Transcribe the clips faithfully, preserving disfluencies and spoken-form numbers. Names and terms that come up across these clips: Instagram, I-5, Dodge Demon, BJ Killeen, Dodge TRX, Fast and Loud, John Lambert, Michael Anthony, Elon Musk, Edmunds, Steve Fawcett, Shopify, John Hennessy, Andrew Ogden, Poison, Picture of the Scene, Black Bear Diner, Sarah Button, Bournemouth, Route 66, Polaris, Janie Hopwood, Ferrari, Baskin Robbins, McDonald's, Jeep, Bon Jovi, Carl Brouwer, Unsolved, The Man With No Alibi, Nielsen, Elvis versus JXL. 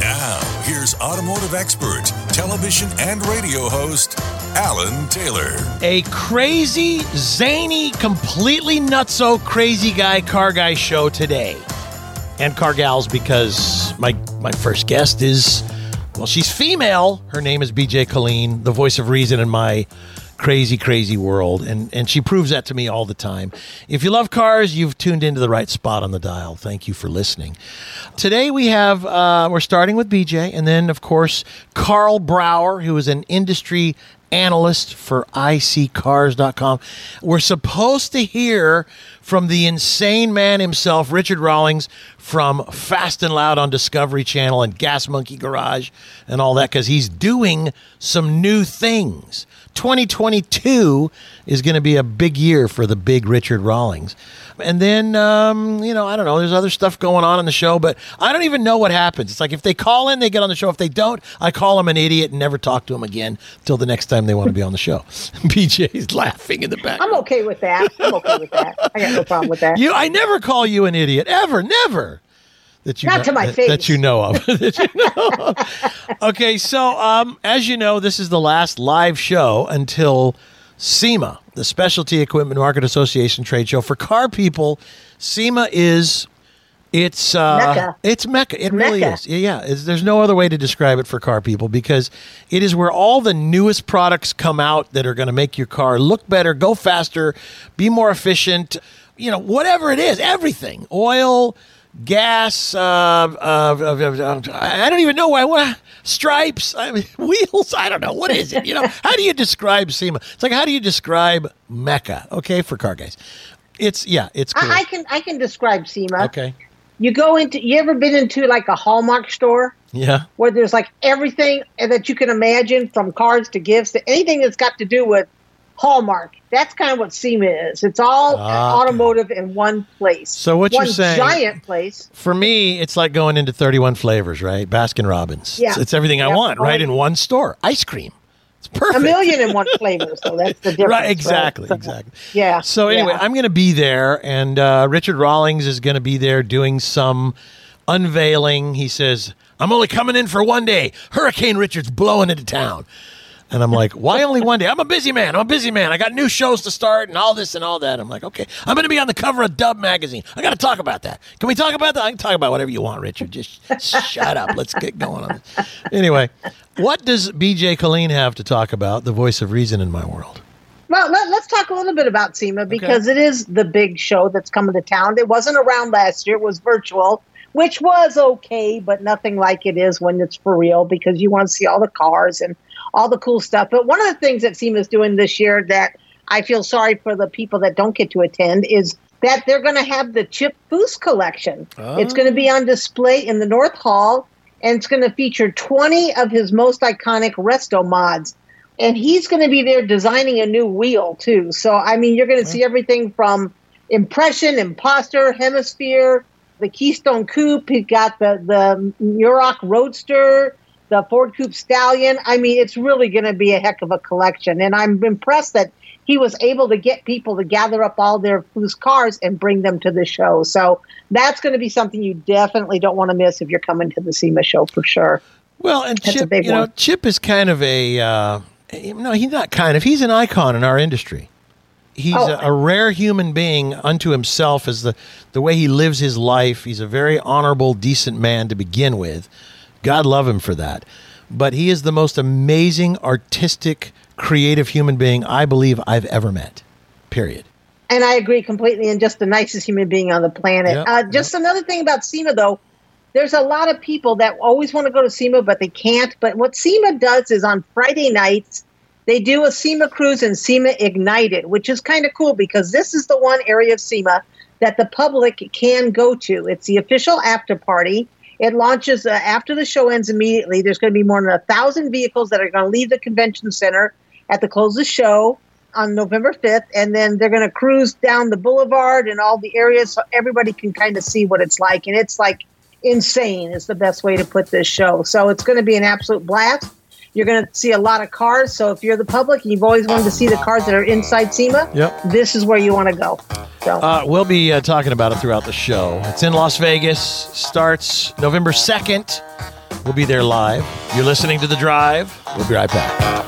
Now, here's automotive expert, television and radio host, Alan Taylor. A crazy, zany, completely nutso, crazy guy, car guy show today. And car gals, because my, my first guest is, well, she's female. Her name is B J Killeen, the voice of reason in my crazy, crazy world. And, and she proves that to me all the time. If you love cars, you've tuned into the right spot on the dial. Thank you for listening. Today we have, uh, we're starting with B J, and then, of course, Carl Brouwer, who is an industry analyst for i c cars dot com. We're supposed to hear from the insane man himself, Richard Rawlings, from Fast and Loud on Discovery Channel and Gas Monkey Garage and all that, because he's doing some new things. twenty twenty-two is going to be a big year for the big Richard Rawlings. And then, um, you know, I don't know, there's other stuff going on in the show, but I don't even know what happens. It's like if they call in, they get on the show. If they don't, I call them an idiot and never talk to them again till the next time they want to be on the show. B J's laughing in the back. I'm okay with that. I'm okay with that. I got no problem with that. You, I never call you an idiot, ever, never. That you Not know, to my that, face. That you know of. that you know of. Okay, so um, as you know, this is the last live show until SEMA, the Specialty Equipment Market Association trade show for car people. SEMA is it's uh, Mecca. It's Mecca. It Mecca. really is. Yeah, it's, there's no other way to describe it for car people, because it is where all the newest products come out that are going to make your car look better, go faster, be more efficient. You know, whatever it is, everything, oil. Gas, uh, uh, I don't even know why. What, stripes, I mean, wheels, I don't know. What is it? You know, how do you describe SEMA? It's like, how do you describe Mecca? Okay, for car guys. It's, yeah, it's cool. I, I can I can describe SEMA. Okay. You go into, you ever been into like a Hallmark store? Yeah. Where there's like everything that you can imagine, from cards to gifts to anything that's got to do with Hallmark. That's kind of what SEMA is. It's all ah, automotive in one place. So what one you're saying, giant place. For me, it's like going into thirty-one flavors, right? Baskin Robbins. Yeah. It's, it's everything yeah. I want, right? In one store. Ice cream. It's perfect. A million and one flavors. So that's the difference. Right, exactly, right? So, exactly. Yeah. So anyway, yeah. I'm going to be there, and uh, Richard Rawlings is going to be there doing some unveiling. He says, "I'm only coming in for one day. Hurricane Richard's blowing into town." And I'm like, why only one day? I'm a busy man. I'm a busy man. I got new shows to start and all this and all that. I'm like, okay, I'm going to be on the cover of Dub Magazine. I got to talk about that. Can we talk about that? I can talk about whatever you want, Richard. Just shut up. Let's get going on this. Anyway, what does B J Killeen have to talk about, the voice of reason in my world? Well, let, let's talk a little bit about SEMA, because okay. It is the big show that's coming to town. It wasn't around last year. It was virtual, which was okay, but nothing like it is when it's for real, because you want to see all the cars and all the cool stuff. But one of the things that SEMA is doing this year that I feel sorry for the people that don't get to attend is that they're going to have the Chip Foose collection. Oh. It's going to be on display in the North Hall, and it's going to feature twenty of his most iconic resto mods. And he's going to be there designing a new wheel, too. So, I mean, you're going to see everything from Impression, Imposter, Hemisphere, the Keystone Coupe. He's got the, the Muroc Roadster, the Ford Coupe Stallion. I mean, it's really going to be a heck of a collection. And I'm impressed that he was able to get people to gather up all their Foose cars and bring them to the show. So that's going to be something you definitely don't want to miss if you're coming to the SEMA show, for sure. Well, and that's Chip, you know, one. Chip is kind of a, uh, no, he's not kind of, he's an icon in our industry. He's oh. a, a rare human being unto himself, as the, the way he lives his life. He's a very honorable, decent man to begin with. God love him for that. But he is the most amazing, artistic, creative human being I believe I've ever met, period. And I agree completely, and just the nicest human being on the planet. Yep, uh, just yep. Another thing about SEMA, though, there's a lot of people that always want to go to SEMA, but they can't. But what SEMA does is on Friday nights, they do a SEMA Cruise and SEMA Ignited, which is kind of cool, because this is the one area of SEMA that the public can go to. It's the official after party. It launches uh, after the show ends immediately. There's going to be more than a thousand vehicles that are going to leave the convention center at the close of the show. on November fifth, and then they're going to cruise down the boulevard and all the areas so everybody can kind of see what it's like. And it's like insane is the best way to put this show. So it's going to be an absolute blast. You're going to see a lot of cars. So if you're the public and you've always wanted to see the cars that are inside SEMA, yep. this is where you want to go. So. Uh, we'll be uh, talking about it throughout the show. It's in Las Vegas. Starts November second. We'll be there live. You're listening to The Drive. We'll be right back.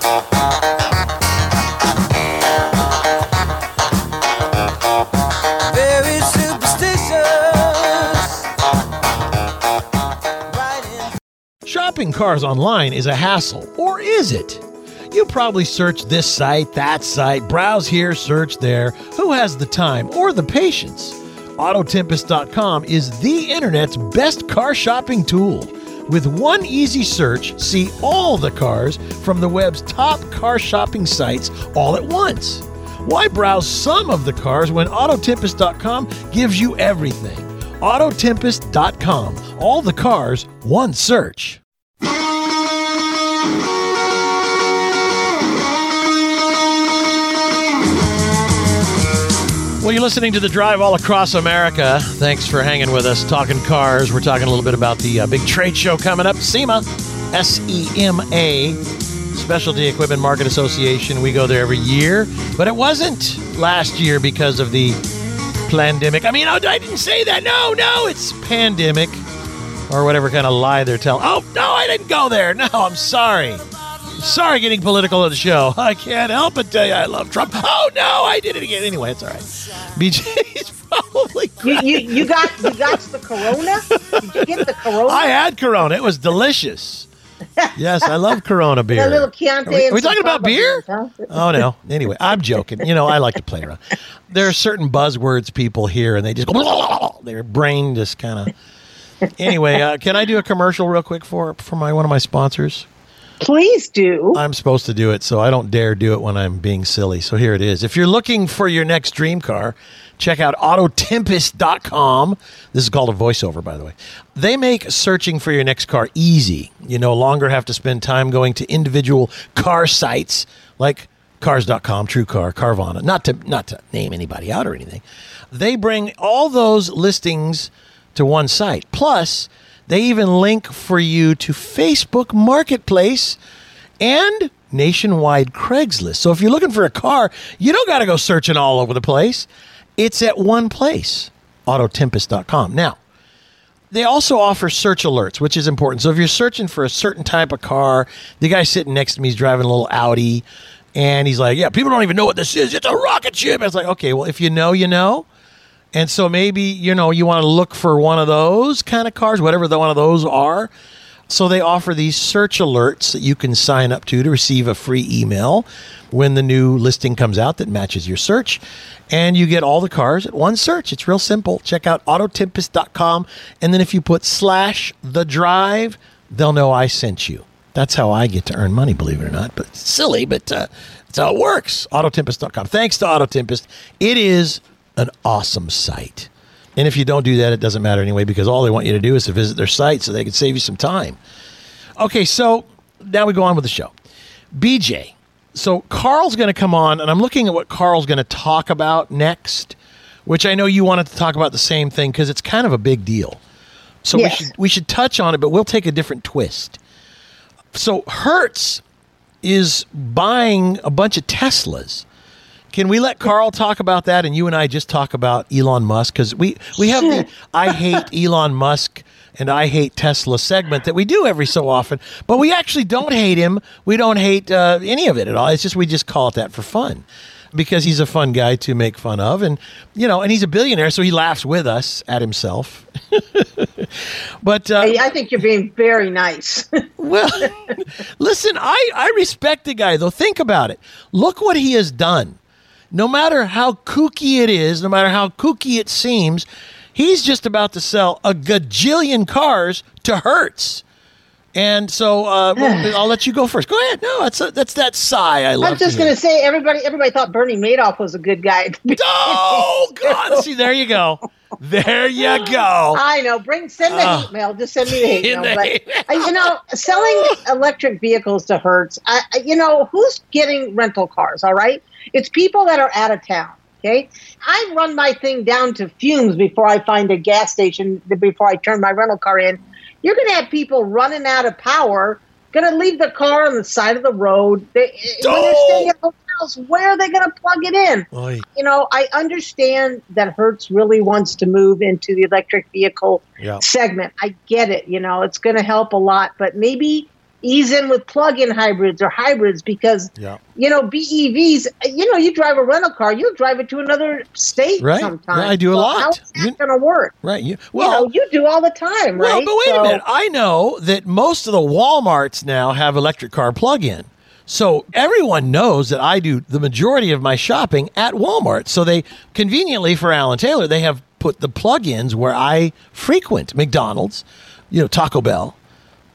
Shopping cars online is a hassle, or is it? You probably search this site, that site, browse here, search there. Who has the time or the patience? Auto Tempest dot com is the internet's best car shopping tool. With one easy search, see all the cars from the web's top car shopping sites all at once. Why browse some of the cars when Auto Tempest dot com gives you everything? Auto Tempest dot com. All the cars, one search. Well, you're listening to The Drive all across America. Thanks for hanging with us, talking cars. We're talking a little bit about the uh, big trade show coming up, SEMA, S E M A, Specialty Equipment Market Association. We go there every year, but it wasn't last year because of the pandemic. I mean, I, I didn't say that. No, no, it's pandemic. Or whatever kind of lie they're telling. Oh, no, I didn't go there. No, I'm sorry. I'm sorry getting political on the show. I can't help but tell you I love Trump. Oh, no, I did it again. Anyway, it's all right. B J's probably you, you, you got You got the Corona? Did you get the Corona? I had Corona. It was delicious. Yes, I love Corona beer. A little Chianti. Are we, are we talking about beer? Huh? Oh, no. Anyway, I'm joking. You know, I like to play around. There are certain buzzwords people hear, and they just go, blah, blah, blah. Their brain just kind of... Anyway, uh, can I do a commercial real quick for for my one of my sponsors? Please do. I'm supposed to do it, so I don't dare do it when I'm being silly. So here it is. If you're looking for your next dream car, check out Auto Tempest dot com. This is called a voiceover, by the way. They make searching for your next car easy. You no longer have to spend time going to individual car sites like cars dot com, TrueCar, Carvana. Not to not to name anybody out or anything. They bring all those listings to one site. Plus, they even link for you to Facebook Marketplace and nationwide Craigslist. So if you're looking for a car, you don't got to go searching all over the place. It's at one place, Auto Tempest dot com. Now, they also offer search alerts, which is important. So if you're searching for a certain type of car, the guy sitting next to me is driving a little Audi, and he's like, yeah, people don't even know what this is. It's a rocket ship. And it's like, okay, well, if you know, you know. And so maybe, you know, you want to look for one of those kind of cars, whatever the one of those are. So they offer these search alerts that you can sign up to to receive a free email when the new listing comes out that matches your search. And you get all the cars at one search. It's real simple. Check out Auto Tempest dot com. And then if you put slash the drive, they'll know I sent you. That's how I get to earn money, believe it or not. But it's silly, but uh, that's how it works. Auto Tempest dot com. Thanks to AutoTempest. It is an awesome site. And if you don't do that, it doesn't matter anyway, because all they want you to do is to visit their site so they can save you some time. Okay, so now we go on with the show. B J, so Carl's going to come on, and I'm looking at what Carl's going to talk about next, which I know you wanted to talk about the same thing because it's kind of a big deal. So yes. we should, we should touch on it, but we'll take a different twist. So Hertz is buying a bunch of Teslas. Can we let Carl talk about that and you and I just talk about Elon Musk? Because we, we have the I hate Elon Musk and I hate Tesla segment that we do every so often. But we actually don't hate him. We don't hate uh, any of it at all. It's just we just call it that for fun because he's a fun guy to make fun of. And, you know, and he's a billionaire, so he laughs with us at himself. But uh, hey, I think you're being very nice. Well, listen, I, I respect the guy, though. Think about it. Look what he has done. No matter how kooky it is, no matter how kooky it seems, he's just about to sell a gajillion cars to Hertz. And so uh, well, I'll let you go first. Go ahead. No, that's a, that's that sigh I love. I'm just going to say everybody everybody thought Bernie Madoff was a good guy. Oh, God. See, there you go. There you go. I know. Bring send the uh, hate mail. Just send me the hate mail. The but, hate uh, you know, selling electric vehicles to Hertz, I, you know, who's getting rental cars, all right? It's people that are out of town. Okay, I run my thing down to fumes before I find a gas station, before I turn my rental car in. You're going to have people running out of power, going to leave the car on the side of the road. They, oh. When they're staying at hotels, where are they going to plug it in? Oy. You know, I understand that Hertz really wants to move into the electric vehicle yeah. segment. I get it. You know, it's going to help a lot, but maybe ease in with plug-in hybrids or hybrids because, yeah. you know, B E Vs, you know, you drive a rental car, you'll drive it to another state right? sometimes. Well, I do a well, lot. How's that going to work? Right. You, well, you know, you do all the time, well, right? Well, but wait so, a minute. I know that most of the Walmarts now have electric car plug-in. So everyone knows that I do the majority of my shopping at Walmart. So they conveniently, for Alan Taylor, they have put the plug-ins where I frequent McDonald's, you know, Taco Bell,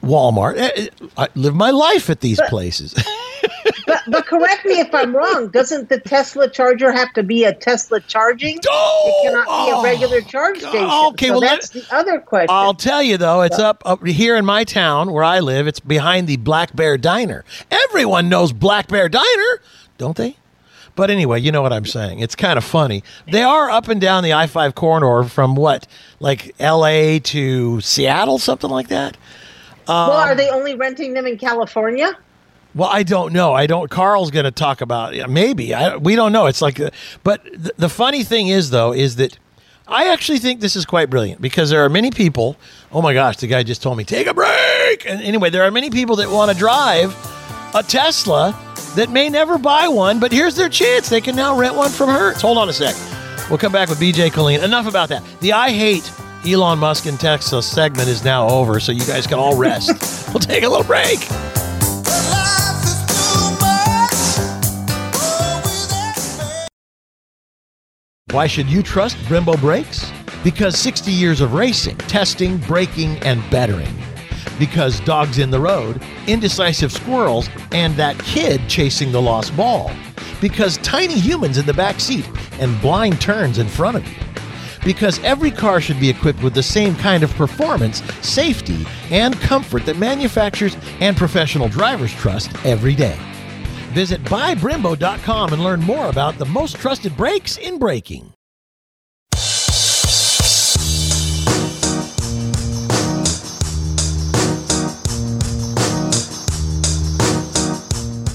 Walmart. I live my life at these but, places. but, but correct me if I'm wrong. Doesn't the Tesla charger have to be a Tesla charging? Oh, it cannot oh, be a regular charge station. Okay, so well, that's that, the other question. I'll tell you, though, it's up, up here in my town where I live. It's behind the Black Bear Diner. Everyone knows Black Bear Diner, don't they? But anyway, you know what I'm saying. It's kind of funny. They are up and down the I five corridor from what? Like L A to Seattle, something like that? Um, well, are they only renting them in California? Well, I don't know. I don't. Carl's going to talk about it. Maybe. I, we don't know. It's like, uh, but th- the funny thing is, though, is that I actually think this is quite brilliant because there are many people. Oh, my gosh. The guy just told me, take a break. And anyway, there are many people that want to drive a Tesla that may never buy one. But here's their chance. They can now rent one from Hertz. Hold on a sec. We'll come back with B J Killeen. Enough about that. The I Hate Elon Musk in Texas segment is now over, so you guys can all rest. We'll take a little break. Why should you trust Brembo brakes? Because sixty years of racing, testing, braking, and bettering. Because dogs in the road, indecisive squirrels, and that kid chasing the lost ball. Because tiny humans in the back seat and blind turns in front of you. Because every car should be equipped with the same kind of performance, safety, and comfort that manufacturers and professional drivers trust every day. Visit buy brembo dot com and learn more about the most trusted brakes in braking.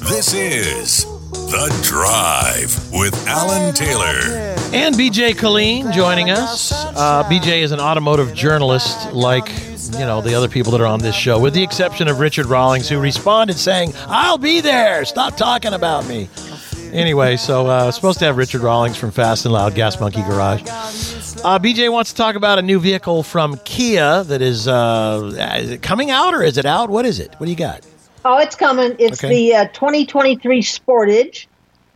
This is The Drive with Alan Taylor. And B J Killeen joining us. Uh, B J is an automotive journalist like, you know, the other people that are on this show, with the exception of Richard Rawlings, who responded saying, I'll be there. Stop talking about me. Anyway, so uh supposed to have Richard Rawlings from Fast and Loud, Gas Monkey Garage. Uh, B J wants to talk about a new vehicle from Kia that is, uh, is it coming out or is it out? What is it? What do you got? Oh, it's coming. It's okay. The uh, twenty twenty-three Sportage.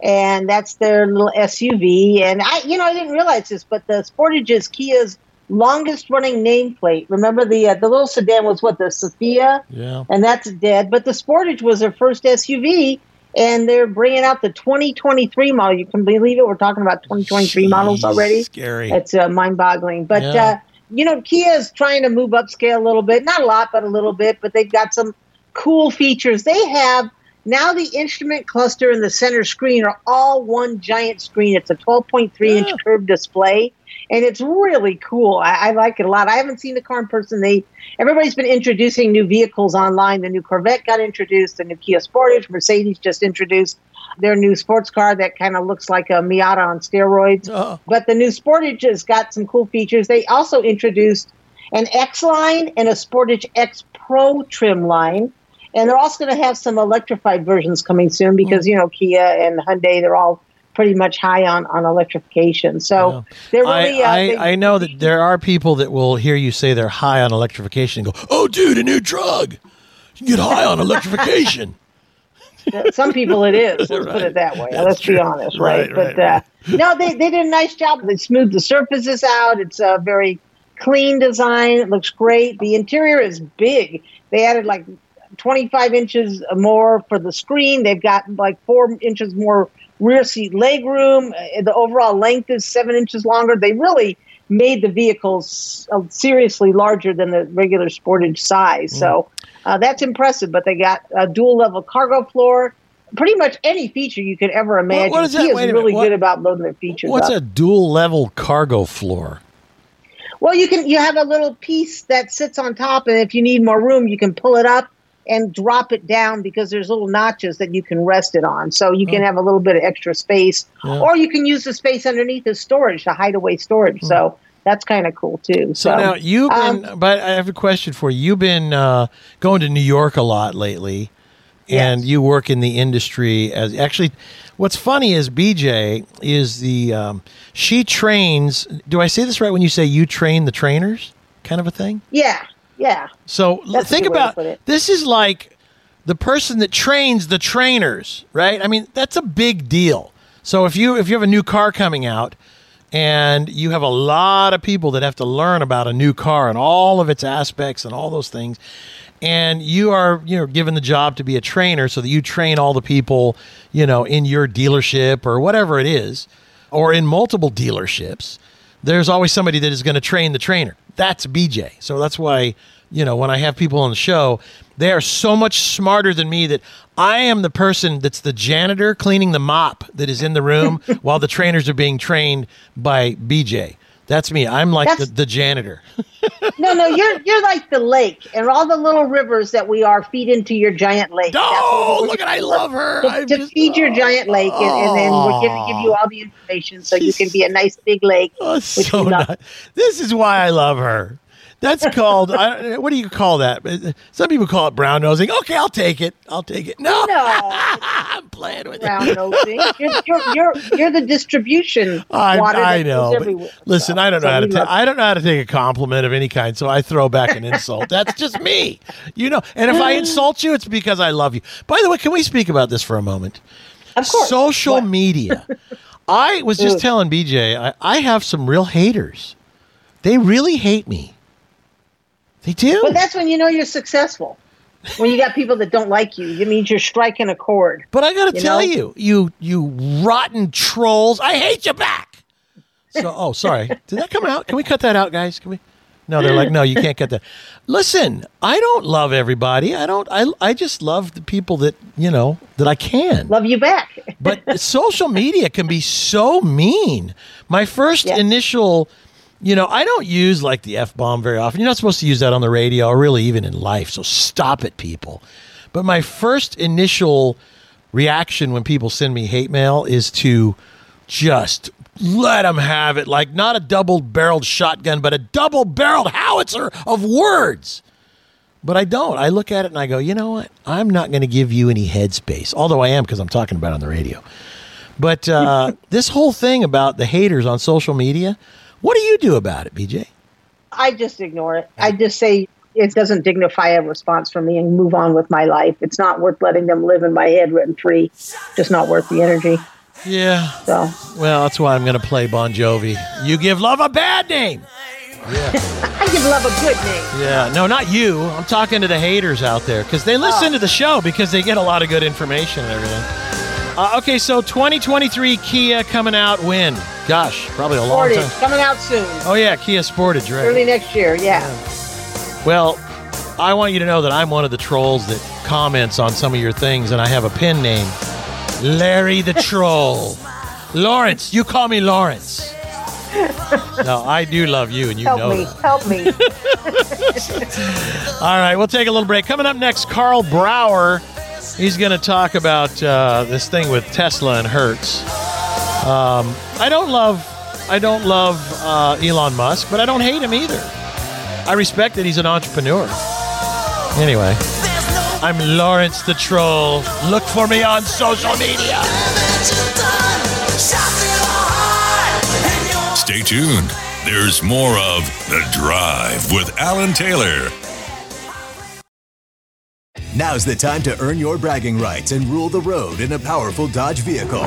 And that's their little S U V. And, I, you know, I didn't realize this, but the Sportage is Kia's longest-running nameplate. Remember, the uh, the little sedan was, what, the Sophia? Yeah. And that's dead. But the Sportage was their first S U V, and they're bringing out the twenty twenty-three model. You can believe it. We're talking about twenty twenty-three Jeez, models already. Scary. It's uh, mind-boggling. But, yeah. uh, you know, Kia's trying to move upscale a little bit. Not a lot, but a little bit. But they've got some cool features. They have... Now the instrument cluster and the center screen are all one giant screen. It's a twelve point three inch yeah. curved display, and it's really cool. I, I like it a lot. I haven't seen the car in person. They everybody's been introducing new vehicles online. The new Corvette got introduced. The new Kia Sportage. Mercedes just introduced their new sports car that kind of looks like a Miata on steroids. Oh. But the new Sportage has got some cool features. They also introduced an X-Line and a Sportage X Pro trim line. And they're also going to have some electrified versions coming soon because, you know, Kia and Hyundai, they're all pretty much high on, on electrification. So yeah. they're really... I, uh, they, I, I know that there are people that will hear you say they're high on electrification and go, oh, dude, a new drug. You can get high on electrification. Some people it is. Let's right. put it that way. That's Let's true. be honest, right? right, right but right. Uh, no, they, they did a nice job. They smoothed the surfaces out. It's a very clean design. It looks great. The interior is big. They added like... twenty-five inches more for the screen. They've got like four inches more rear seat leg room. The overall length is seven inches longer. They really made the vehicles seriously larger than the regular Sportage size. Mm. So uh, that's impressive. But they got a dual level cargo floor. pretty much any feature you could ever imagine. What, what is that? Kia is really what, good about loading their features what's up. What's a dual-level cargo floor? Well, you can you have a little piece that sits on top, and if you need more room, you can pull it up and drop it down because there's little notches that you can rest it on. So you can oh. have a little bit of extra space, yeah. or you can use the space underneath as storage, to hideaway storage. Mm. So that's kind of cool too. So, so now you've been, um, but I have a question for you. You've been uh, going to New York a lot lately, and yes. you work in the industry as actually. What's funny is B J is the um, she trains. Do I say this right when you say you train the trainers? Kind of a thing. Yeah. Yeah. So That's think about this is like the person that trains the trainers, right? I mean, that's a big deal. So if you if you have a new car coming out and you have a lot of people that have to learn about a new car and all of its aspects and all those things, and you are, you know, given the job to be a trainer so that you train all the people, you know, in your dealership or whatever it is, or in multiple dealerships, there's always somebody that is going to train the trainer. That's B J. So that's why, you know, when I have people on the show, they are so much smarter than me that I am the person that's the janitor cleaning the mop that is in the room while the trainers are being trained by B J. That's me. I'm like the, the janitor. no, no, you're you're like the lake and all the little rivers that we are feed into your giant lake. Oh, look at I love her. To, to just, feed oh, your giant lake, and, and then we're going to give you all the information so you can be a nice big lake. Oh, so nice. This is why I love her. That's called, I, what do you call that? Some people call it brown nosing. Okay, I'll take it. I'll take it. No. no I'm playing with brown it. Brown nosing. You're, you're, you're, you're the distribution. I, water I know. Listen, so, I, don't know so how to ta- I don't know how to take a compliment of any kind, so I throw back an insult. That's just me. You know. And if I insult you, it's because I love you. By the way, can we speak about this for a moment? Of course. Social what? media. I was just Ooh. telling B J, I, I have some real haters. They really hate me. They do. But that's when you know you're successful. When you got people that don't like you, it means you're striking a chord. But I got to tell you, you you rotten trolls, I hate you back. So, oh, sorry. Did that come out? Can we cut that out, guys? Can we? No, they're like, no, you can't cut that. Listen, I don't love everybody. I don't. I I just love the people that, you know, that I can. Love you back. But social media can be so mean. My first yeah. initial... You know, I don't use, like, the F-bomb very often. You're not supposed to use that on the radio or really even in life, so stop it, people. But my first initial reaction when people send me hate mail is to just let them have it. Like, not a double-barreled shotgun, but a double-barreled howitzer of words. But I don't. I look at it and I go, you know what? I'm not going to give you any headspace, although I am because I'm talking about it on the radio. But uh, this whole thing about the haters on social media... What do you do about it, B J? I just ignore it. I just say it doesn't dignify a response from me and move on with my life. It's not worth letting them live in my head rent free. Just not worth the energy. Yeah. So. Well, that's why I'm going to play Bon Jovi. You give love a bad name. Yeah. I give love a good name. Yeah. No, not you. I'm talking to the haters out there because they listen oh. to the show because they get a lot of good information and everything. Uh, okay, so twenty twenty-three Kia coming out when? Gosh, probably a long Sportage, time. Coming out soon. Oh, yeah, Kia Sportage, right? Early next year, yeah. yeah. Well, I want you to know that I'm one of the trolls that comments on some of your things, and I have a pen name, Larry the Troll. Lawrence, you call me Lawrence. No, I do love you, and you help know me, that. Help me, help me. All right, we'll take a little break. Coming up next, Carl Brouwer. He's going to talk about uh, this thing with Tesla and Hertz. Um, I don't love, I don't love uh, Elon Musk, but I don't hate him either. I respect that he's an entrepreneur. Anyway, I'm Lawrence the Troll. Look for me on social media. Stay tuned. There's more of The Drive with Alan Taylor. Now's the time to earn your bragging rights and rule the road in a powerful Dodge vehicle.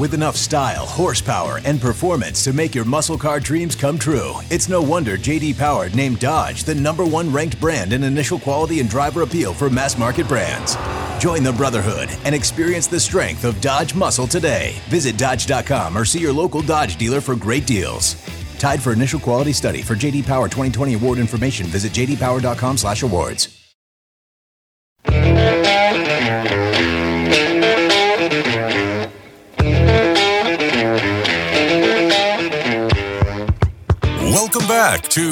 With enough style, horsepower, and performance to make your muscle car dreams come true, it's no wonder J D Power named Dodge the number one ranked brand in initial quality and driver appeal for mass market brands. Join the brotherhood and experience the strength of Dodge muscle today. Visit Dodge dot com or see your local Dodge dealer for great deals. Tied for initial quality study for J D Power twenty twenty award information, visit j d power dot com slash awards. Thank you. back to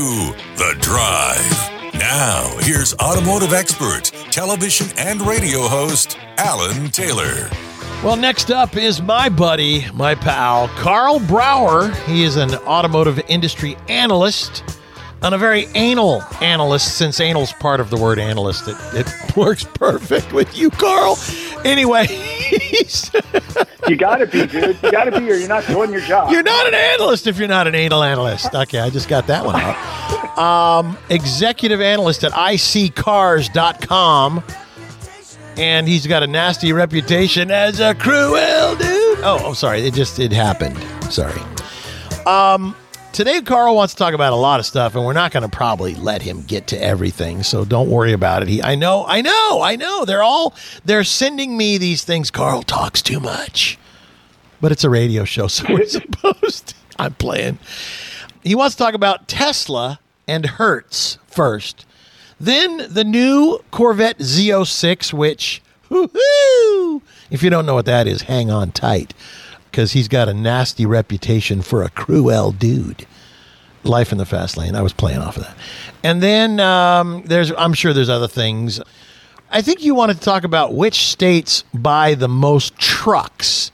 The Drive. Now, here's automotive expert, television and radio host, Alan Taylor. Well, next up is my buddy, my pal, Carl Brouwer. He is an automotive industry analyst and a very anal analyst, since anal's part of the word analyst. It, it works perfect with you, Carl. Anyway, he's... You got to be, dude. You got to be, or you're not doing your job. You're not an analyst if you're not an anal analyst. Okay, I just got that one out. Um, executive analyst at i c cars dot com. And he's got a nasty reputation as a cruel dude. Oh, oh, sorry. It just, it happened. Sorry. Um, today, Carl wants to talk about a lot of stuff, and we're not going to probably let him get to everything. So don't worry about it. He, I know, I know, I know. They're all, they're sending me these things. Carl talks too much, but it's a radio show, so we're supposed to. I'm playing. He wants to talk about Tesla and Hertz first. Then the new Corvette Z oh six, which, woo-hoo, if you don't know what that is, hang on tight, because he's got a nasty reputation for a cruel dude. Life in the fast lane. I was playing off of that. And then um, there's, I'm sure there's other things. I think you wanted to talk about which states buy the most trucks.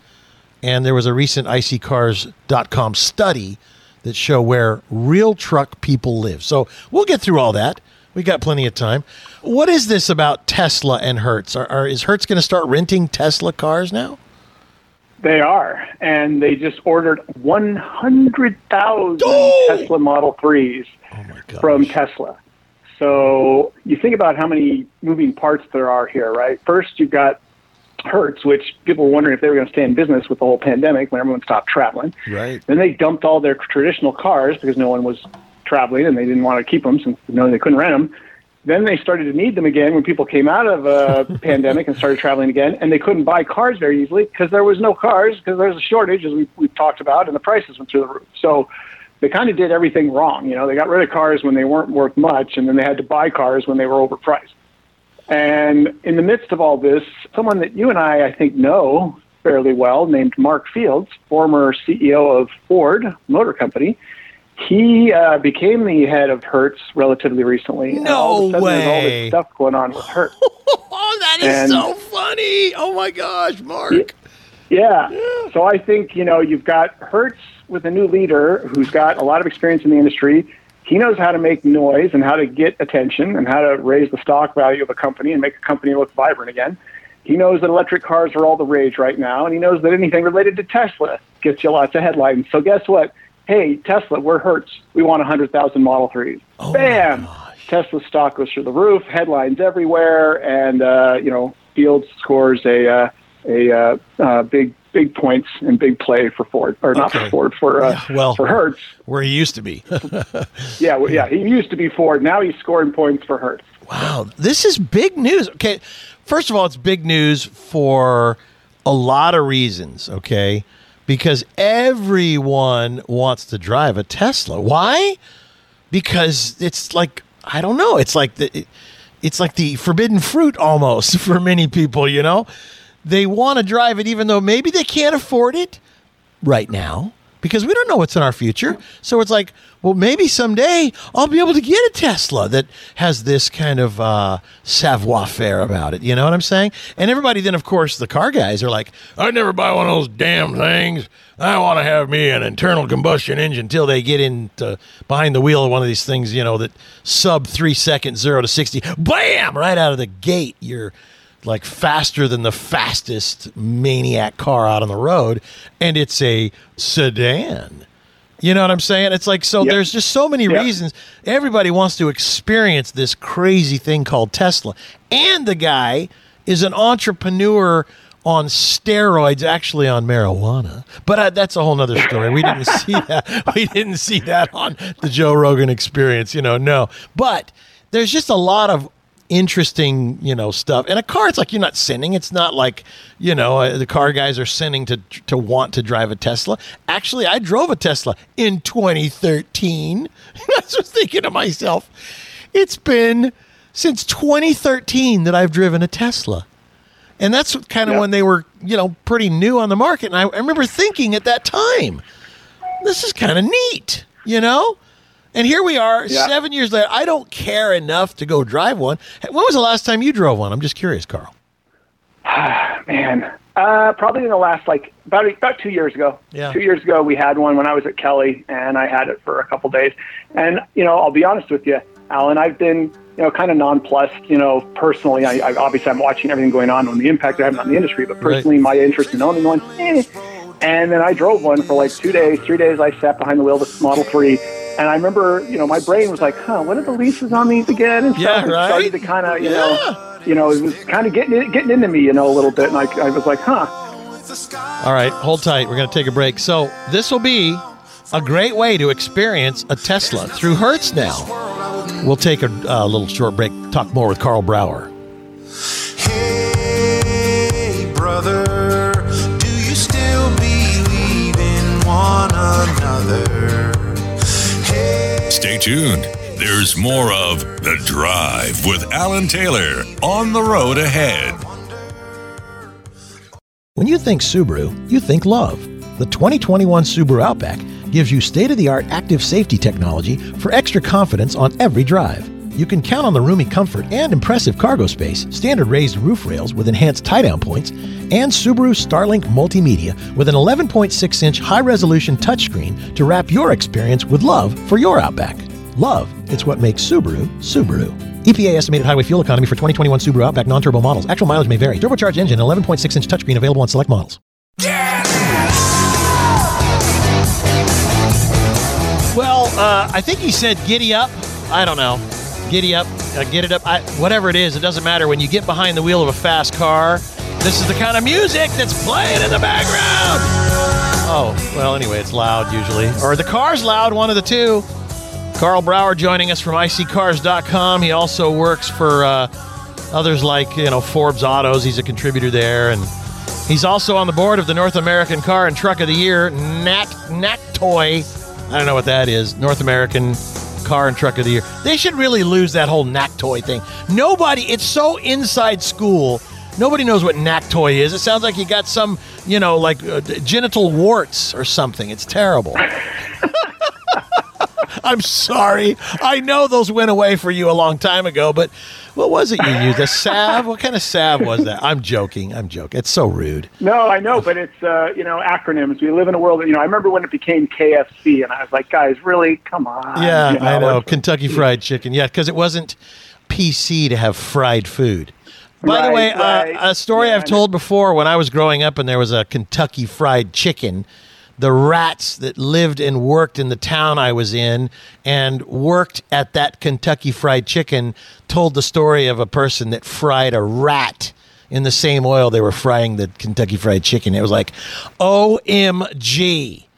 And there was a recent i c cars dot com study that show where real truck people live. So we'll get through all that. We got plenty of time. What is this about Tesla and Hertz? Are, are, is Hertz going to start renting Tesla cars now? They are, and they just ordered one hundred thousand oh! Tesla Model threes oh from Tesla. So you think about how many moving parts there are here, right? First, you've got Hertz, which people were wondering if they were going to stay in business with the whole pandemic when everyone stopped traveling. Right. Then they dumped all their traditional cars because no one was traveling, and they didn't want to keep them, since knowing they couldn't rent them. Then they started to need them again when people came out of a pandemic and started traveling again, and they couldn't buy cars very easily because there was no cars, because there was a shortage, as we, we've talked about, and the prices went through the roof. So they kind of did everything wrong. You know, they got rid of cars when they weren't worth much, and then they had to buy cars when they were overpriced. And in the midst of all this, someone that you and I, I think, know fairly well, named Mark Fields, former C E O of Ford Motor Company, He uh, became the head of Hertz relatively recently. No all of a sudden, way! There's all this stuff going on with Hertz. Oh, that is and, so funny! Oh my gosh, Mark. Yeah. yeah. So I think you know you've got Hertz with a new leader who's got a lot of experience in the industry. He knows how to make noise and how to get attention and how to raise the stock value of a company and make a company look vibrant again. He knows that electric cars are all the rage right now, and he knows that anything related to Tesla gets you lots of headlines. So guess what? Hey, Tesla, we're Hertz. We want one hundred thousand Model threes. Oh, bam! Tesla stock goes through the roof, headlines everywhere, and, uh, you know, Fields scores a uh, a uh, uh, big big points and big play for Ford. Or okay. not for Ford, for, uh, yeah, well, for Hertz. Where he used to be. yeah, well, yeah, he used to be Ford. Now he's scoring points for Hertz. Wow, this is big news. Okay, first of all, it's big news for a lot of reasons, okay? Because everyone wants to drive a Tesla. Why? Because it's like, I don't know. It's like the, it's like the forbidden fruit almost for many people, you know? They want to drive it even though maybe they can't afford it right now because we don't know what's in our future. So it's like, well, maybe someday I'll be able to get a Tesla that has this kind of uh, savoir-faire about it. You know what I'm saying? And everybody then, of course, the car guys are like, I'd never buy one of those damn things. I want to have me an internal combustion engine till they get into behind the wheel of one of these things, you know, that sub three seconds, zero to sixty, bam, right out of the gate. You're like faster than the fastest maniac car out on the road. And it's a sedan. You know what I'm saying? It's like, so yep. there's just so many yep. reasons. Everybody wants to experience this crazy thing called Tesla. And the guy is an entrepreneur on steroids, actually on marijuana. But uh, that's a whole nother story. We didn't see that. We didn't see that on the Joe Rogan Experience, you know, no. But there's just a lot of interesting, you know, stuff. And a car, it's like you're not sending. It's not like, you know, uh, the car guys are sending to to want to drive a Tesla. Actually, I drove a Tesla in twenty thirteen. I was just thinking to myself, it's been since twenty thirteen that I've driven a Tesla. And that's kind of yeah. when they were, you know, pretty new on the market. And I, I remember thinking at that time, this is kind of neat, you know? And here we are, yeah. seven years later. I don't care enough to go drive one. When was the last time you drove one? I'm just curious, Carl. Man, uh, probably in the last, like, about about two years ago. Yeah. Two years ago, we had one when I was at Kelly, and I had it for a couple days. And, you know, I'll be honest with you, Alan, I've been, you know, kind of nonplussed, you know, personally. I, I obviously, I'm watching everything going on and the impact they're having on the industry, but personally, right. my interest in owning one, eh. And then I drove one for like two days, three days. I sat behind the wheel of this Model three. And I remember, you know, my brain was like, huh, what are the leases on these again? And yeah, stuff. Right. Started to kind of, you yeah. know, you know, it was kind of getting getting into me, you know, a little bit. And I, I was like, huh. All right, hold tight. We're going to take a break. So this will be a great way to experience a Tesla through Hertz now. We'll take a uh, little short break, talk more with Carl Brouwer. Hey, brother, do you still believe in one another? Stay tuned. There's more of The Drive with Alan Taylor on the road ahead. When you think Subaru, you think love. The twenty twenty-one Subaru Outback gives you state-of-the-art active safety technology for extra confidence on every drive. You can count on the roomy comfort and impressive cargo space, standard raised roof rails with enhanced tie-down points, and Subaru Starlink Multimedia with an eleven point six inch high-resolution touchscreen to wrap your experience with love for your Outback. Love, it's what makes Subaru, Subaru. E P A estimated highway fuel economy for twenty twenty-one Subaru Outback non-turbo models. Actual mileage may vary. Turbocharged engine, eleven point six inch touchscreen available on select models. Yeah! Well, uh, I think he said giddy up. I don't know. Giddy up, uh, get it up, I, whatever it is, it doesn't matter. When you get behind the wheel of a fast car, this is the kind of music that's playing in the background. Oh, well, anyway, it's loud usually. Or the car's loud, one of the two. Carl Brouwer joining us from i c cars dot com. He also works for uh, others like, you know, Forbes Autos. He's a contributor there. And he's also on the board of the North American Car and Truck of the Year, Nat, NACTOY. I don't know what that is. North American Car and Truck of the Year. They should really lose that whole NACTOY thing. Nobody, it's so inside school. Nobody knows what NACTOY is. It sounds like you got some, you know, like uh, genital warts or something. It's terrible. I'm sorry. I know those went away for you a long time ago, but what was it you used? A salve? What kind of salve was that? I'm joking. I'm joking. It's so rude. No, I know, but it's, uh, you know, acronyms. We live in a world that, you know, I remember when it became K F C, and I was like, guys, really? Come on. Yeah, you know, I know. Kentucky Fried Chicken. Yeah, because it wasn't P C to have fried food. By right, the way, right. uh, a story yeah, I've told before, when I was growing up and there was a Kentucky Fried Chicken, the rats that lived and worked in the town I was in and worked at that Kentucky Fried Chicken told the story of a person that fried a rat in the same oil they were frying the Kentucky Fried Chicken. It was like, O M G.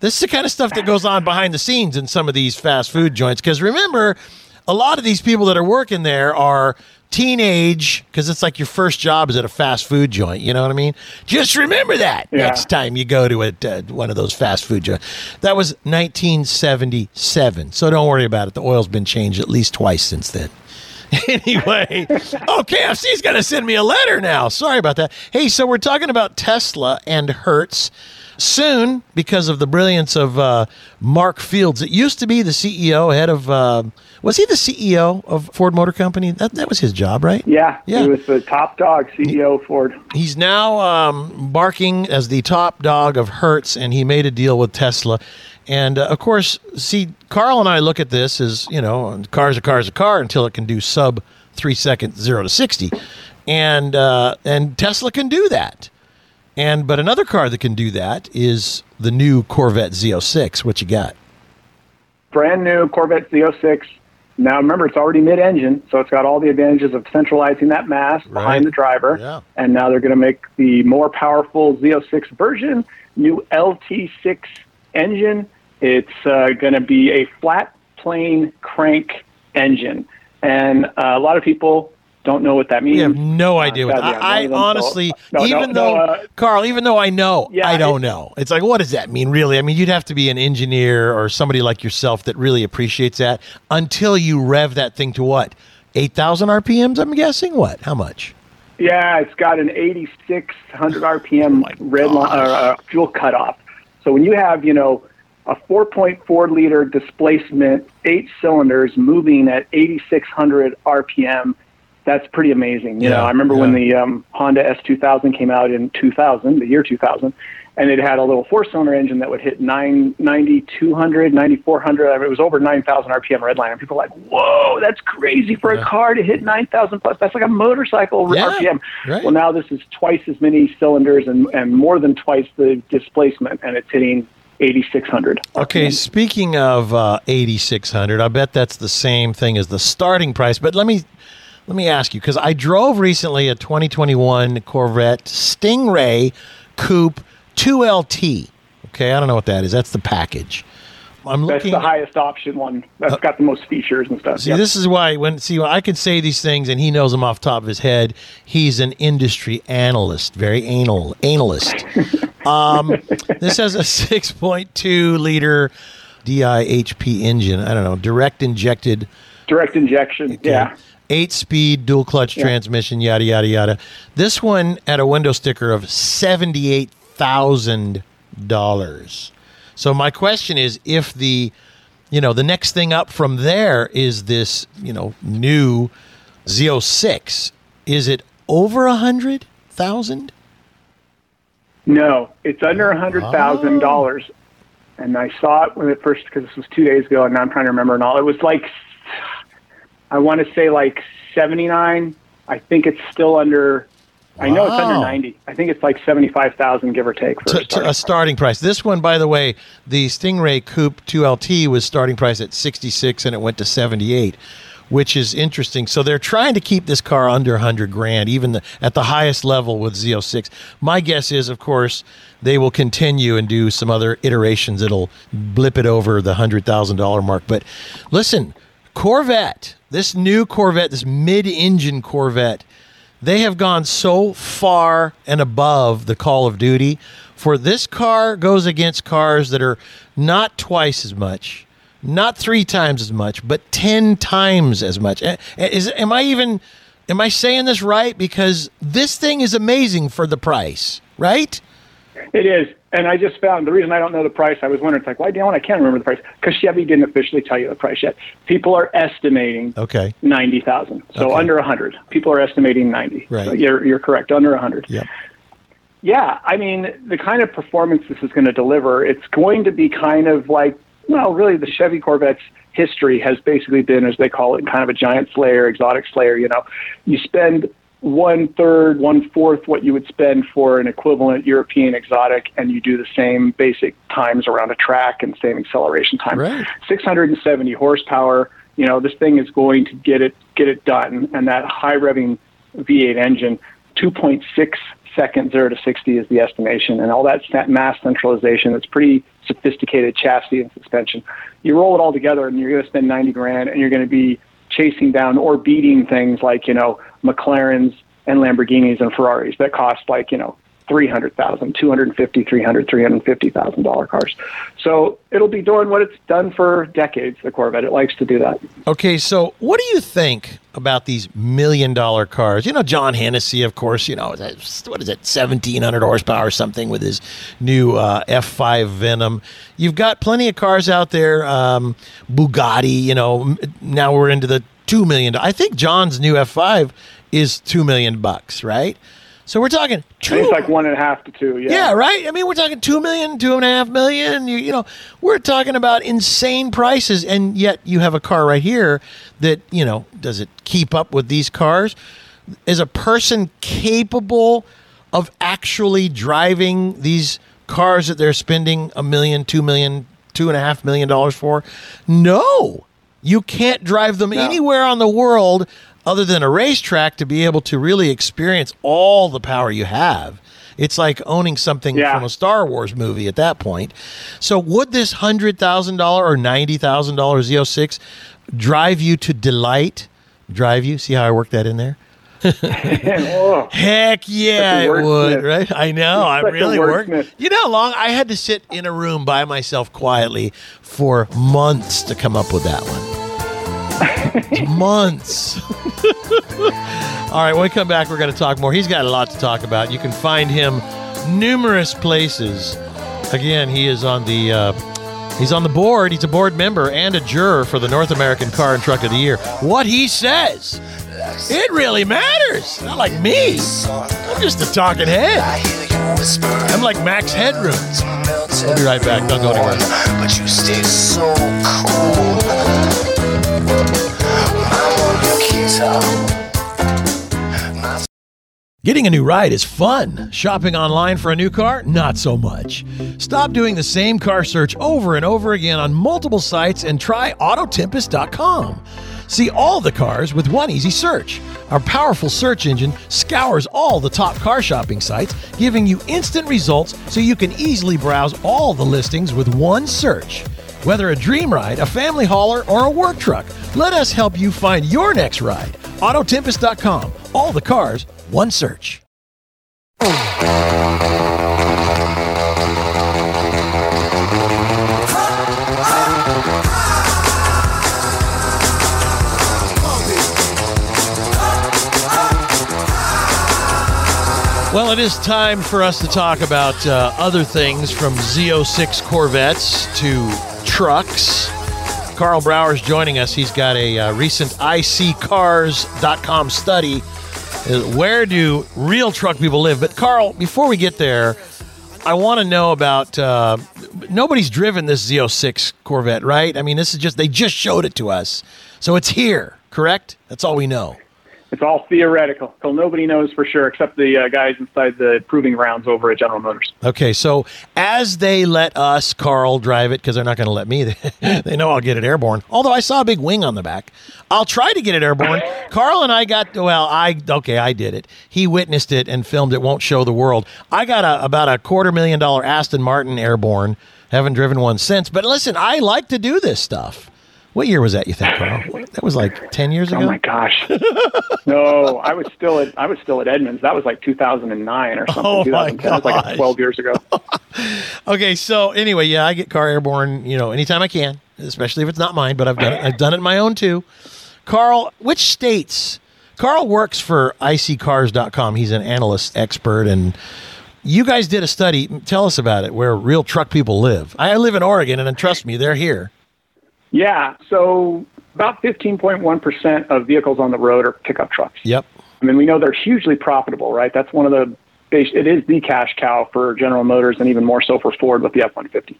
This is the kind of stuff that goes on behind the scenes in some of these fast food joints. Because remember, a lot of these people that are working there are teenage, because it's like your first job is at a fast food joint, you know what I mean? Just remember that yeah. next time you go to a, uh, one of those fast food joints. That was nineteen seventy-seven, so don't worry about it. The oil's been changed at least twice since then. Anyway, oh, K F C's going to send me a letter now. Sorry about that. Hey, so we're talking about Tesla and Hertz. Soon, because of the brilliance of uh, Mark Fields, it used to be the C E O, head of, uh, was he the C E O of Ford Motor Company? That that was his job, right? Yeah, yeah. He was the top dog, C E O he, Ford. He's now um, barking as the top dog of Hertz, and he made a deal with Tesla. And, uh, of course, see, Carl and I look at this as, you know, car's a car's a car until it can do sub three seconds, zero to sixty. And uh, and Tesla can do that. And but another car that can do that is the new Corvette Z oh six. What you got? Brand new Corvette Z oh six. Now, remember, it's already mid-engine, so it's got all the advantages of centralizing that mass right. behind the driver. Yeah. And now they're going to make the more powerful Z oh six version, new L T six engine. It's uh, going to be a flat plane crank engine. And uh, a lot of people don't know what that means. We have no idea what that means. I, I honestly, no, even no, though, no, uh, Carl, even though I know, yeah, I don't it, know. It's like, what does that mean, really? I mean, you'd have to be an engineer or somebody like yourself that really appreciates that until you rev that thing to what? eight thousand R P Ms, I'm guessing? What? How much? Yeah, it's got an eighty-six hundred R P M oh red line, uh, fuel cutoff. So when you have, you know, a four point four liter displacement, eight cylinders moving at eighty-six hundred R P M. That's pretty amazing. You yeah, know, I remember yeah. when the um, Honda S two thousand came out in two thousand, the year two thousand, and it had a little four-cylinder engine that would hit nine ninety, two hundred, ninety-four hundred. I mean, it was over nine thousand R P M redline. And people were like, whoa, that's crazy for yeah. a car to hit nine thousand plus. That's like a motorcycle yeah, R P M. Right. Well, now this is twice as many cylinders and, and more than twice the displacement, and it's hitting eighty-six hundred. Okay, speaking of uh, eighty-six hundred, I bet that's the same thing as the starting price, but let me... Let me ask you, because I drove recently a twenty twenty-one Corvette Stingray Coupe two L T. Okay, I don't know what that is. That's the package. I'm That's looking the highest option one. That's uh, got the most features and stuff. See, yep. This is why when see I can say these things, and he knows them off the top of his head. He's an industry analyst, very anal analyst. um, this has a six point two liter D I H P engine. I don't know, direct injected. Direct injection. Okay. Yeah. Eight-speed, dual-clutch yeah. transmission, yada, yada, yada. This one had a window sticker of seventy-eight thousand dollars. So my question is, if the, you know, the next thing up from there is this, you know, new Z oh six, is it over one hundred thousand dollars? No, it's under one hundred thousand dollars. Oh. And I saw it when it first, because this was two days ago, and now I'm trying to remember and all. It was like... I want to say like seventy-nine. I think it's still under, wow. I know it's under ninety. I think it's like seventy-five thousand, give or take. For to, a, starting to a starting price. price. This one, by the way, the Stingray Coupe two L T was starting price at sixty-six and it went to seventy-eight, which is interesting. So they're trying to keep this car under one hundred grand, even the, at the highest level with Z oh six. My guess is, of course, they will continue and do some other iterations. It'll blip it over the one hundred thousand dollars mark. But listen, Corvette, this new Corvette, this mid-engine Corvette, they have gone so far and above the Call of Duty. For this car goes against cars that are not twice as much, not three times as much, but ten times as much. Is, am I even, am I saying this right? Because this thing is amazing for the price, right? It is. And I just found the reason I don't know the price. I was wondering, it's like, why, Dylan? I can't remember the price because Chevy didn't officially tell you the price yet. People are estimating okay ninety thousand, so okay. under a hundred. People are estimating ninety. Right, so you're you're correct, under a hundred. Yeah, yeah. I mean, the kind of performance this is going to deliver, it's going to be kind of like, well, really, the Chevy Corvette's history has basically been, as they call it, kind of a giant slayer, exotic slayer. You know, you spend one third, one fourth what you would spend for an equivalent European exotic, and you do the same basic times around a track and same acceleration time. Right. six hundred seventy horsepower. You know, this thing is going to get it get it done. And that high revving V eight engine, two point six seconds zero to sixty is the estimation, and all that mass centralization. It's pretty sophisticated chassis and suspension. You roll it all together, and you're going to spend ninety grand, and you're going to be chasing down or beating things like, you know, McLarens and Lamborghinis and Ferraris that cost like, you know, three hundred thousand dollars, two hundred fifty thousand dollars, three hundred thousand dollars, three hundred fifty thousand dollars cars. So it'll be doing what it's done for decades, the Corvette. It likes to do that. Okay, so what do you think about these million-dollar cars? You know, John Hennessy, of course, you know, what is it, seventeen hundred horsepower or something with his new uh, F five Venom. You've got plenty of cars out there, um, Bugatti, you know, now we're into the two million dollars. I think John's new F five is two million dollars bucks, right? So we're talking two. It's like one and a half to two. Yeah. Yeah. Right. I mean, we're talking two million, two and a half million. You, you know, we're talking about insane prices, and yet you have a car right here that, you know, does it keep up with these cars? Is a person capable of actually driving these cars that they're spending a million, two million, two and a half million dollars for? No, you can't drive them no. anywhere on the world other than a racetrack to be able to really experience all the power you have. It's like owning something yeah. from a Star Wars movie at that point. So would this one hundred thousand dollars or ninety thousand dollars Z oh six drive you to delight? Drive you? See how I worked that in there? oh, heck yeah, it would, right? I know. I really worked. You know how long I had to sit in a room by myself quietly for months to come up with that one. Months. All right, when we come back, we're going to talk more. He's got a lot to talk about. You can find him numerous places. Again, he is on the uh, He's on the board. He's a board member and a juror for the North American Car and Truck of the Year. What he says, it really matters. Not like me. I'm just a talking head. I'm like Max Headroom. We'll be right back. Don't go anywhere. But you stay so cool. Getting a new ride is fun. Shopping online for a new car, not so much. Stop doing the same car search over and over again on multiple sites and try auto tempest dot com. See all the cars with one easy search. Our powerful search engine scours all the top car shopping sites, giving you instant results so you can easily browse all the listings with one search. Whether a dream ride, a family hauler, or a work truck, let us help you find your next ride. auto tempest dot com. All the cars, one search. Well, it is time for us to talk about uh, other things, from Z oh six Corvettes to trucks. Carl Brouwer is joining us. He's got a uh, recent i c cars dot com study. Where do real truck people live? But Carl, before we get there, I want to know about, uh, nobody's driven this Z oh six Corvette, right? I mean, this is just, they just showed it to us. So it's here, correct? That's all we know. It's all theoretical. So nobody knows for sure except the uh, guys inside the proving rounds over at General Motors. Okay, so as they let us, Carl, drive it, because they're not going to let me. They know I'll get it airborne. Although I saw a big wing on the back. I'll try to get it airborne. Carl and I got, well, I okay, I did it. He witnessed it and filmed it, won't show the world. I got a, about a quarter million dollar Aston Martin airborne. Haven't driven one since. But listen, I like to do this stuff. What year was that, you think, Carl? That was like ten years ago? Oh, my gosh. No, I was still at I was still at Edmunds. That was like two thousand nine or something. Oh, my gosh. That was like twelve years ago. Okay, so anyway, yeah, I get car airborne, you know, anytime I can, especially if it's not mine, but I've done it. I've done it my own, too. Carl, which states? Carl works for i c cars dot com. He's an analyst expert, and you guys did a study. Tell us about it, where real truck people live. I live in Oregon, and trust me, they're here. Yeah, so about fifteen point one percent of vehicles on the road are pickup trucks. Yep. I mean, we know they're hugely profitable, right? That's one of the, it is the cash cow for General Motors and even more so for Ford with the F one fifty.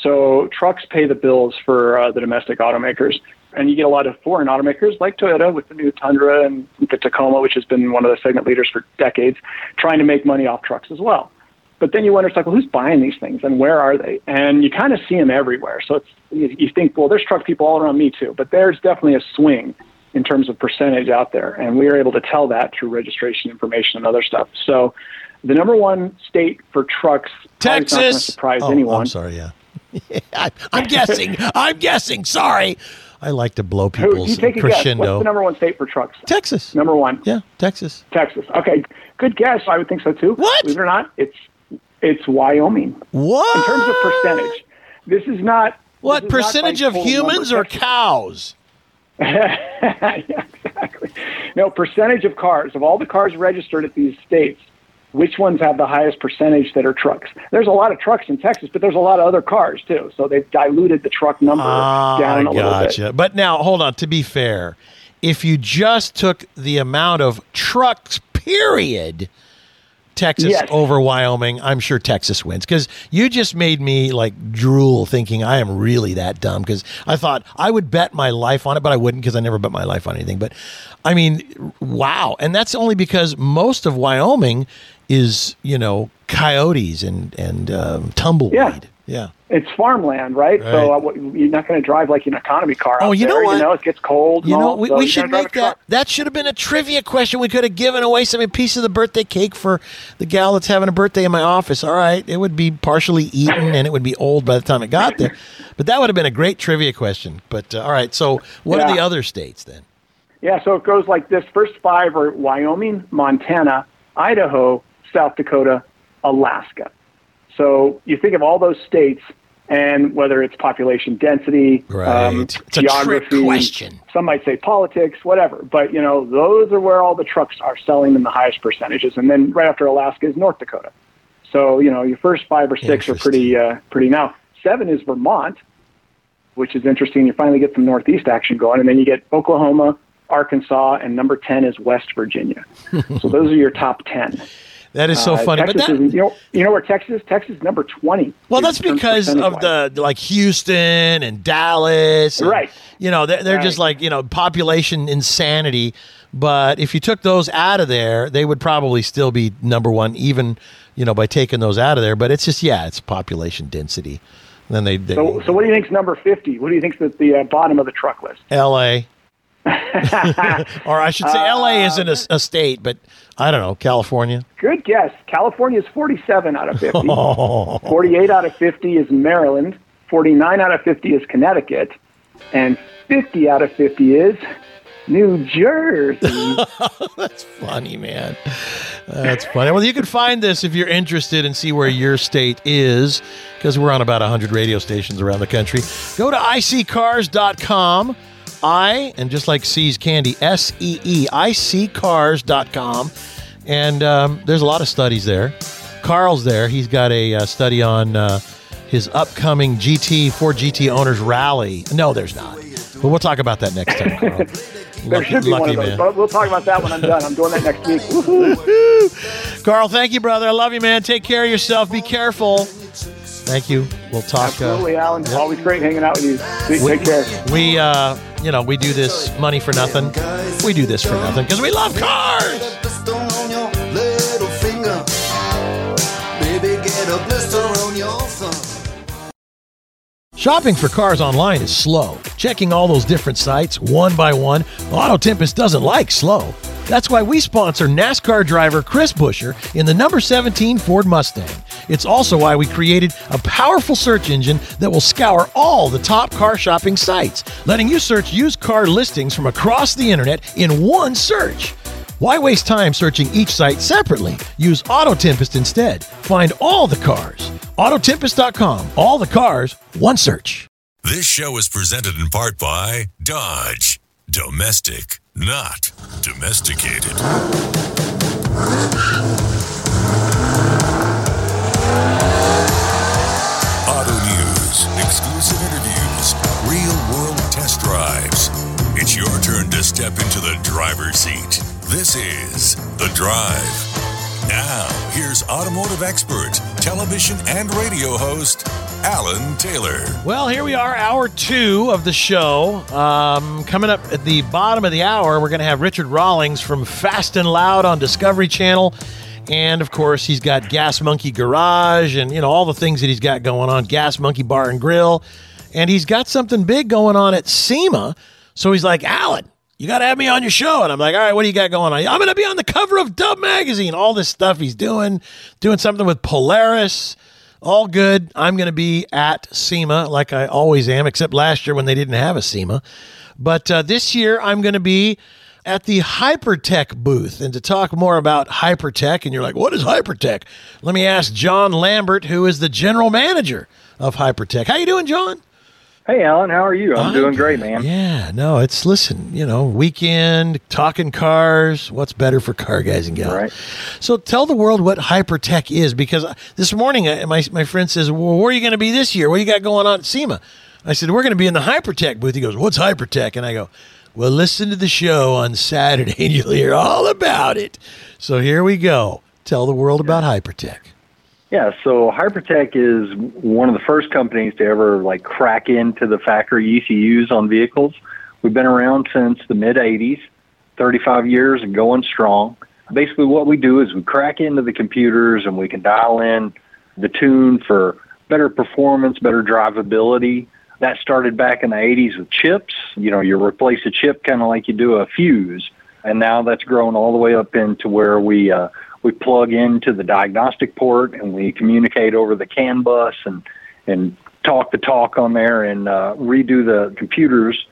So trucks pay the bills for uh, the domestic automakers. And you get a lot of foreign automakers like Toyota with the new Tundra and the Tacoma, which has been one of the segment leaders for decades, trying to make money off trucks as well. But then you wonder, it's like, well, who's buying these things and where are they? And you kind of see them everywhere. So it's, you, you think, well, there's truck people all around me too. But there's definitely a swing in terms of percentage out there. And we are able to tell that through registration information and other stuff. So the number one state for trucks, Texas, not going to surprise oh, anyone. I'm sorry, yeah. yeah I, I'm guessing. I'm guessing. Sorry. I like to blow people's crescendo. Guess. What's the number one state for trucks? Texas. Number one. Yeah, Texas. Texas. Okay, good guess. I would think so too. What? Believe it or not, it's... It's Wyoming. What? In terms of percentage. This is not... What, is percentage not like of humans or cows? Yeah, exactly. No, percentage of cars. Of all the cars registered at these states, which ones have the highest percentage that are trucks? There's a lot of trucks in Texas, but there's a lot of other cars, too. So they've diluted the truck number ah, down a gotcha. little bit. Gotcha. But now, hold on, to be fair, if you just took the amount of trucks, period... Texas yes. over Wyoming, I'm sure Texas wins, because you just made me like drool thinking I am really that dumb, because I thought I would bet my life on it, but I wouldn't, because I never bet my life on anything. But I mean, wow. And that's only because most of Wyoming is, you know, coyotes and, and um, tumbleweed. Yeah. Yeah. It's farmland, right? right. So uh, you're not going to drive like an economy car. Oh, out you know there. what? You know, it gets cold. You know, all, we, so we should make that. That should have been a trivia question. We could have given away some piece of the birthday cake for the gal that's having a birthday in my office. All right. It would be partially eaten and it would be old by the time it got there. But that would have been a great trivia question. But uh, all right. So what yeah. are the other states then? Yeah. So it goes like this. First five are Wyoming, Montana, Idaho, South Dakota, Alaska. So you think of all those states, and whether it's population density, right. um, it's geography, some might say politics, whatever. But, you know, those are where all the trucks are selling in the highest percentages. And then right after Alaska is North Dakota. So, you know, your first five or six are pretty, uh, pretty now. Seven is Vermont, which is interesting. You finally get some Northeast action going, and then you get Oklahoma, Arkansas, and number ten is West Virginia. So those are your top ten. That is so uh, funny. Texas, but that, is, you know, you know where Texas? Texas is number twenty. Well, that's because of wise. the like Houston and Dallas. And, right. You know, they're, they're right. just like, you know, population insanity. But if you took those out of there, they would probably still be number one, even, you know, by taking those out of there. But it's just, yeah, it's population density. And then they, they so, so what do you think's number fifty? What do you think's at the uh, bottom of the truck list? L A Or I should say L A uh, isn't a, a state, but I don't know, California. Good guess. California is forty-seven out of fifty. Oh. forty-eight out of fifty is Maryland. forty-nine out of fifty is Connecticut. And fifty out of fifty is New Jersey. That's funny, man. That's funny. Well, you can find this if you're interested and see where your state is, because we're on about one hundred radio stations around the country. Go to i c cars dot com. I, and just like C's candy, S E E, i c cars dot com. And um, there's a lot of studies there. Carl's there. He's got a uh, study on uh, his upcoming G T, Ford G T owners rally. No, there's not. But we'll talk about that next time, Carl. Lucky, there should be lucky, one of those, man. But we'll talk about that when I'm done. I'm doing that next week. Woo-hoo. Carl, thank you, brother. I love you, man. Take care of yourself. Be careful. Thank you. We'll talk. Absolutely, uh, Alan. Yeah. Always great hanging out with you. Take, we, take care. We, uh, you know, we do this money for nothing. We do this for nothing because we love cars. Shopping for cars online is slow. Checking all those different sites one by one. AutoTempest doesn't like slow. That's why we sponsor NASCAR driver Chris Buescher in the number seventeen Ford Mustang. It's also why we created a powerful search engine that will scour all the top car shopping sites, letting you search used car listings from across the internet in one search. Why waste time searching each site separately? Use AutoTempest instead. Find all the cars. Auto Tempest dot com. All the cars, one search. This show is presented in part by Dodge. Domestic, not domesticated. Auto news, exclusive interviews, real-world test drives. It's your turn to step into the driver's seat. This is The Drive. Now, here's automotive expert, television and radio host, Alan Taylor. Well, here we are, hour two of the show. Um, coming up at the bottom of the hour, we're going to have Richard Rawlings from Fast and Loud on Discovery Channel. And, of course, he's got Gas Monkey Garage and, you know, all the things that he's got going on. Gas Monkey Bar and Grill. And he's got something big going on at SEMA. So he's like, Alan, you got to have me on your show. And I'm like, all right, what do you got going on? I'm going to be on the cover of Dub Magazine. All this stuff he's doing, doing something with Polaris. All good. I'm going to be at SEMA like I always am, except last year when they didn't have a SEMA. But uh, this year I'm going to be at the Hypertech booth. And to talk more about Hypertech, and you're like, what is Hypertech? Let me ask John Lambert, who is the general manager of Hypertech. How you doing, John? Hey, Alan, how are you? I'm, I'm doing great, man. Yeah, no, it's, listen, you know, weekend, talking cars, what's better for car guys and gals. Right. So tell the world what Hypertech is, because this morning my my friend says, well, where are you going to be this year? What do you got going on at SEMA? I said, we're going to be in the Hypertech booth. He goes, what's Hypertech? And I go, well, listen to the show on Saturday and you'll hear all about it. So here we go. Tell the world about Hypertech. Yeah, so Hypertech is one of the first companies to ever like crack into the factory E C Us on vehicles. We've been around since the mid eighties, thirty-five years and going strong. Basically what we do is we crack into the computers and we can dial in the tune for better performance, better drivability. That started back in the eighties with chips. You know, you replace a chip kind of like you do a fuse. And now that's grown all the way up into where we uh, we plug into the diagnostic port and we communicate over the CAN bus and, and talk the talk on there and uh, redo the computers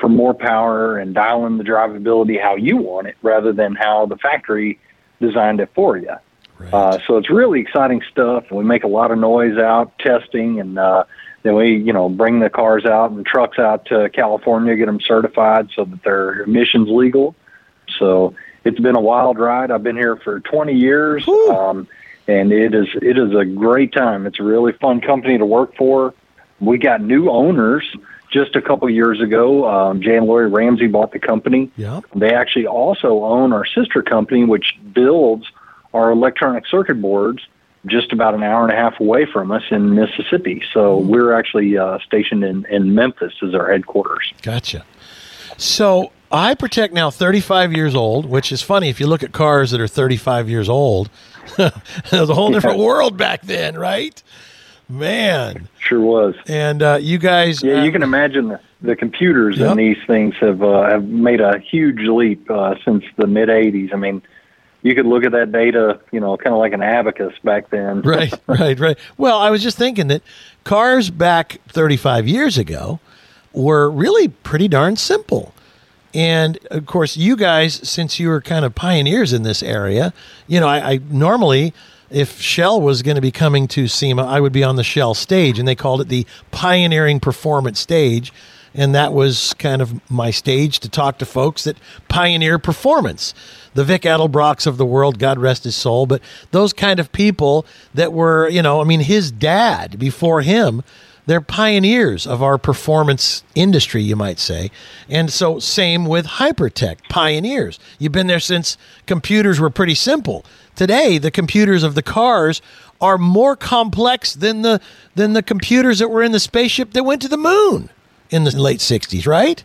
for more power and dial in the drivability how you want it rather than how the factory designed it for you. Right. Uh, so it's really exciting stuff. We make a lot of noise out testing and uh, then we, you know, bring the cars out and trucks out to California, get them certified so that their emissions legal. So it's been a wild ride. I've been here for twenty years, um, and it is it is a great time. It's a really fun company to work for. We got new owners. just a couple of years ago, um, Jay and Lori Ramsey bought the company. Yep. They actually also own our sister company, which builds our electronic circuit boards just about an hour and a half away from us in Mississippi. So mm-hmm. we're actually uh, stationed in, in Memphis as our headquarters. Gotcha. So Hypertech now thirty-five years old, which is funny if you look at cars that are thirty-five years old. It was a whole yeah. different world back then, right? Man. Sure was. And uh, you guys... Yeah, uh, you can imagine the, the computers yep. in these things have, uh, have made a huge leap uh, since the mid-eighties. I mean, you could look at that data, you know, kind of like an abacus back then. Right, right, right. Well, I was just thinking that cars back thirty-five years ago were really pretty darn simple. And, of course, you guys, since you were kind of pioneers in this area, you know, I, I normally... if Shell was going to be coming to SEMA, I would be on the Shell stage, and they called it the Pioneering Performance Stage, and that was kind of my stage to talk to folks that pioneer performance. The Vic Adelbrocks of the world, God rest his soul, but those kind of people that were, you know, I mean, his dad before him, they're pioneers of our performance industry, you might say. And so same with Hypertech, pioneers. You've been there since computers were pretty simple. Today, the computers of the cars are more complex than the than the computers that were in the spaceship that went to the moon in the late sixties, right?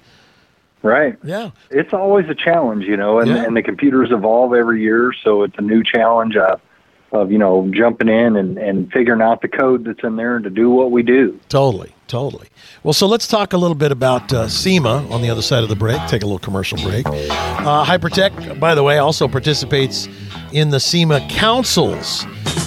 Right. Yeah. It's always a challenge, you know, and, yeah. and the computers evolve every year, so it's a new challenge of, of you know, jumping in and, and figuring out the code that's in there to do what we do. Totally, totally. Well, so let's talk a little bit about uh, SEMA on the other side of the break. Take a little commercial break. Uh, Hypertech, by the way, also participates in the SEMA councils,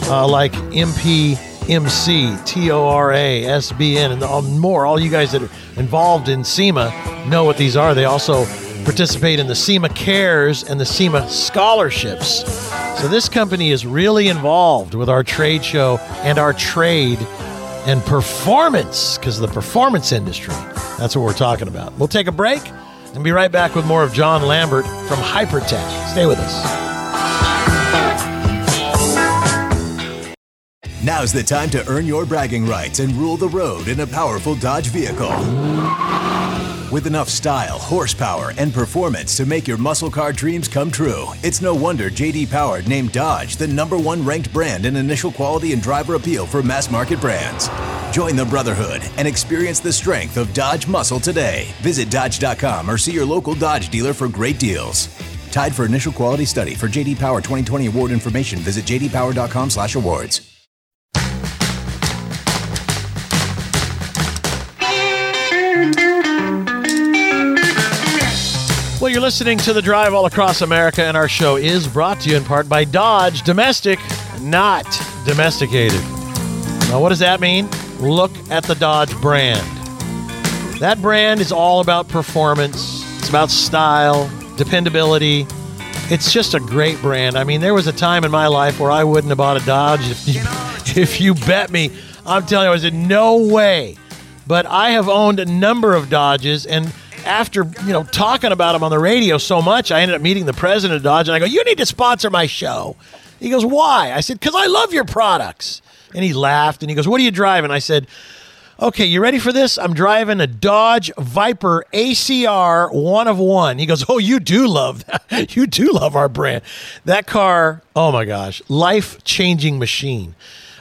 uh, like M P M C, T O R A, S B N, and all, more. All you guys that are involved in SEMA know what these are. They also participate in the SEMA Cares and the SEMA Scholarships. So this company is really involved with our trade show and our trade and performance, because the performance industry, that's what we're talking about. We'll take a break and be right back with more of John Lambert from Hypertech. Stay with us. Now's the time to earn your bragging rights and rule the road in a powerful Dodge vehicle. With enough style, horsepower, and performance to make your muscle car dreams come true, it's no wonder J D Power named Dodge the number one ranked brand in initial quality and driver appeal for mass market brands. Join the brotherhood and experience the strength of Dodge muscle today. Visit Dodge dot com or see your local Dodge dealer for great deals. Tied for initial quality study for J D Power twenty twenty award information, visit J D Power dot com slash awards. Well, you're listening to The Drive all across America, and our show is brought to you in part by Dodge Domestic, not domesticated. Now, what does that mean? Look at the Dodge brand. That brand is all about performance. It's about style, dependability. It's just a great brand. I mean, there was a time in my life where I wouldn't have bought a Dodge if you, if you bet me. I'm telling you, I was in no way. But I have owned a number of Dodges, and after, you know, talking about them on the radio so much, I ended up meeting the president of Dodge, and I go, you need to sponsor my show. He goes, why? I said, because I love your products. And he laughed, and he goes, what are you driving? I said, okay, you ready for this? I'm driving a Dodge Viper A C R one of one. He goes, oh, you do love that. You do love our brand. That car, oh, my gosh, life-changing machine.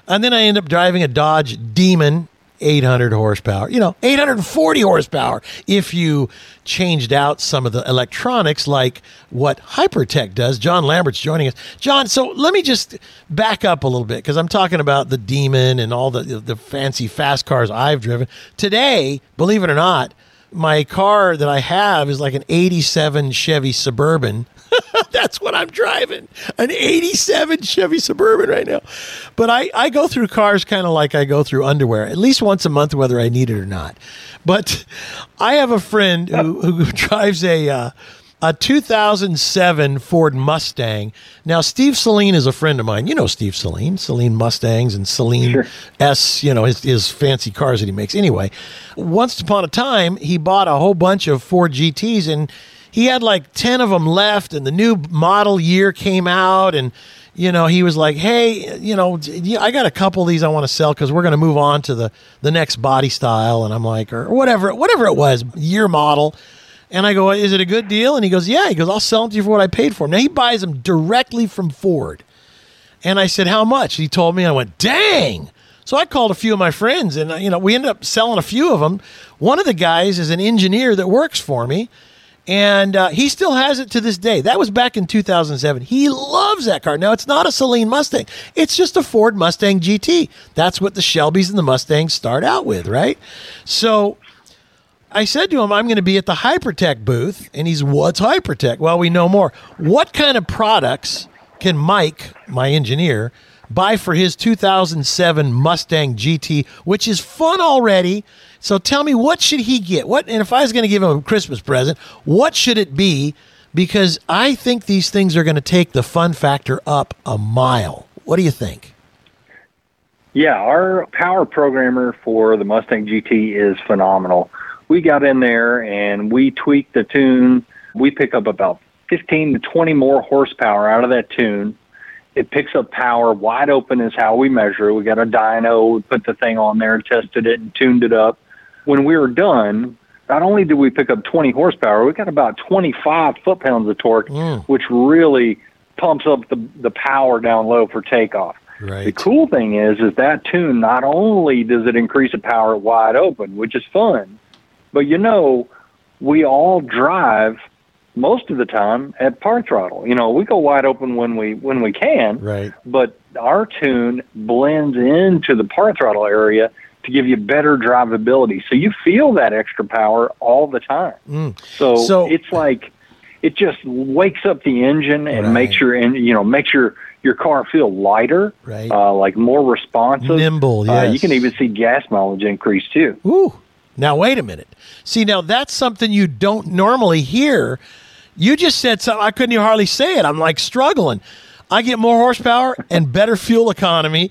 And then I end up driving a Dodge Demon, eight hundred horsepower, you know, eight hundred forty horsepower. If you changed out some of the electronics, like what Hypertech does. John Lambert's joining us. John, so let me just back up a little bit, because I'm talking about the Demon and all the the fancy fast cars I've driven. Today, believe it or not, my car that I have is like an eighty-seven Chevy Suburban. That's what I'm driving, an eighty-seven Chevy Suburban right now. But I, I go through cars kind of like I go through underwear, at least once a month, whether I need it or not. But I have a friend who, who drives a uh, a two thousand seven Ford Mustang. Now, Steve Saleen is a friend of mine. You know Steve Saleen, Saleen Mustangs and Saleen sure. S, you know, his, his fancy cars that he makes. Anyway, once upon a time, he bought a whole bunch of Ford G Ts, and he had like ten of them left, and the new model year came out, and you know, he was like, hey, you know, I got a couple of these I want to sell because we're going to move on to the, the next body style. And I'm like, or whatever, whatever it was, year model. And I go, is it a good deal? And he goes, yeah. He goes, I'll sell them to you for what I paid for them. Now, he buys them directly from Ford. And I said, how much? He told me, and I went, dang. So I called a few of my friends, and, you know, we ended up selling a few of them. One of the guys is an engineer that works for me. And uh, he still has it to this day. That was back in two thousand seven. He loves that car. Now, it's not a Saleen Mustang. It's just a Ford Mustang G T. That's what the Shelbys and the Mustangs start out with, right? So I said to him, I'm going to be at the Hypertech booth. And he's, what's Hypertech? Well, we know more. What kind of products can Mike, my engineer, buy for his two thousand seven Mustang G T, which is fun already? So tell me, what should he get? What, and if I was going to give him a Christmas present, what should it be? Because I think these things are going to take the fun factor up a mile. What do you think? Yeah, our power programmer for the Mustang G T is phenomenal. We got in there and we tweaked the tune. We pick up about fifteen to twenty more horsepower out of that tune. It picks up power wide open is how we measure it. We got a dyno, we put the thing on there, tested it, and tuned it up. When we were done, not only did we pick up twenty horsepower, we got about twenty-five foot-pounds of torque, yeah. which really pumps up the, the power down low for takeoff. Right. The cool thing is, is that tune, not only does it increase the power wide open, which is fun, but you know, we all drive most of the time at par throttle. You know, we go wide open when we when we can, right? But our tune blends into the par throttle area to give you better drivability. So you feel that extra power all the time. Mm. So, so it's like it just wakes up the engine and right. makes your and you know makes your your car feel lighter, right? Uh, like more responsive, nimble. Yeah, uh, you can even see gas mileage increase too. Ooh, now wait a minute. See, now that's something you don't normally hear. You just said something, I couldn't even hardly say it. I'm like struggling. I get more horsepower and better fuel economy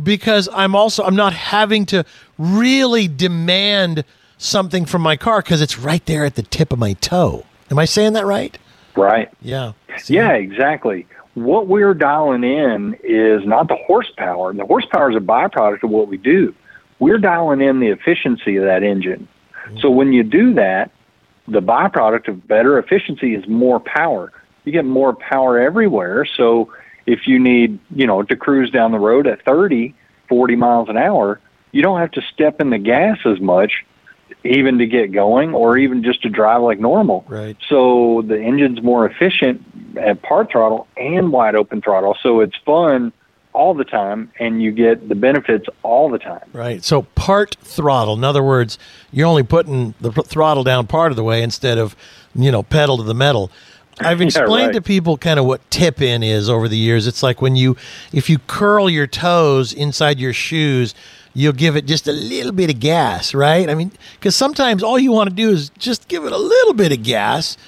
because I'm also, I'm not having to really demand something from my car because it's right there at the tip of my toe. Am I saying that right? Right. Yeah. See? Yeah, exactly. What we're dialing in is not the horsepower. And the horsepower is a byproduct of what we do. We're dialing in the efficiency of that engine. Mm-hmm. So when you do that, the byproduct of better efficiency is more power. You get more power everywhere. So if you need, you know, to cruise down the road at thirty, forty miles an hour, you don't have to step in the gas as much even to get going or even just to drive like normal. Right. So the engine's more efficient at par throttle and wide open throttle. So it's fun all the time, and you get the benefits all the time. Right. So part throttle. In other words, you're only putting the throttle down part of the way instead of, you know, pedal to the metal. I've explained yeah, right. to people kind of what tip in is over the years. It's like when you, if you curl your toes inside your shoes, you'll give it just a little bit of gas, right? I mean, because sometimes all you want to do is just give it a little bit of gas.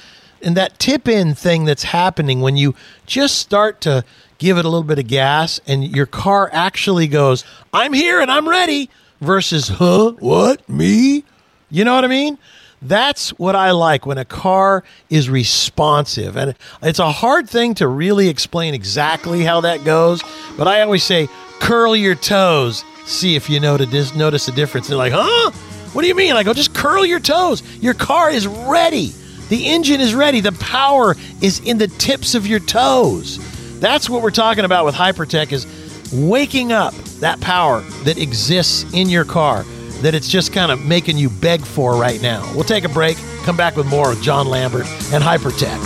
And that tip in thing that's happening when you just start to give it a little bit of gas and your car actually goes, I'm here and I'm ready versus, huh, what, me? You know what I mean? That's what I like when a car is responsive. And it's a hard thing to really explain exactly how that goes. But I always say, curl your toes. See if you notice, notice a difference. They're like, huh? What do you mean? I go, just curl your toes. Your car is ready. The engine is ready. The power is in the tips of your toes. That's what we're talking about with Hypertech, is waking up that power that exists in your car that it's just kind of making you beg for right now. We'll take a break, come back with more of John Lambert and Hypertech.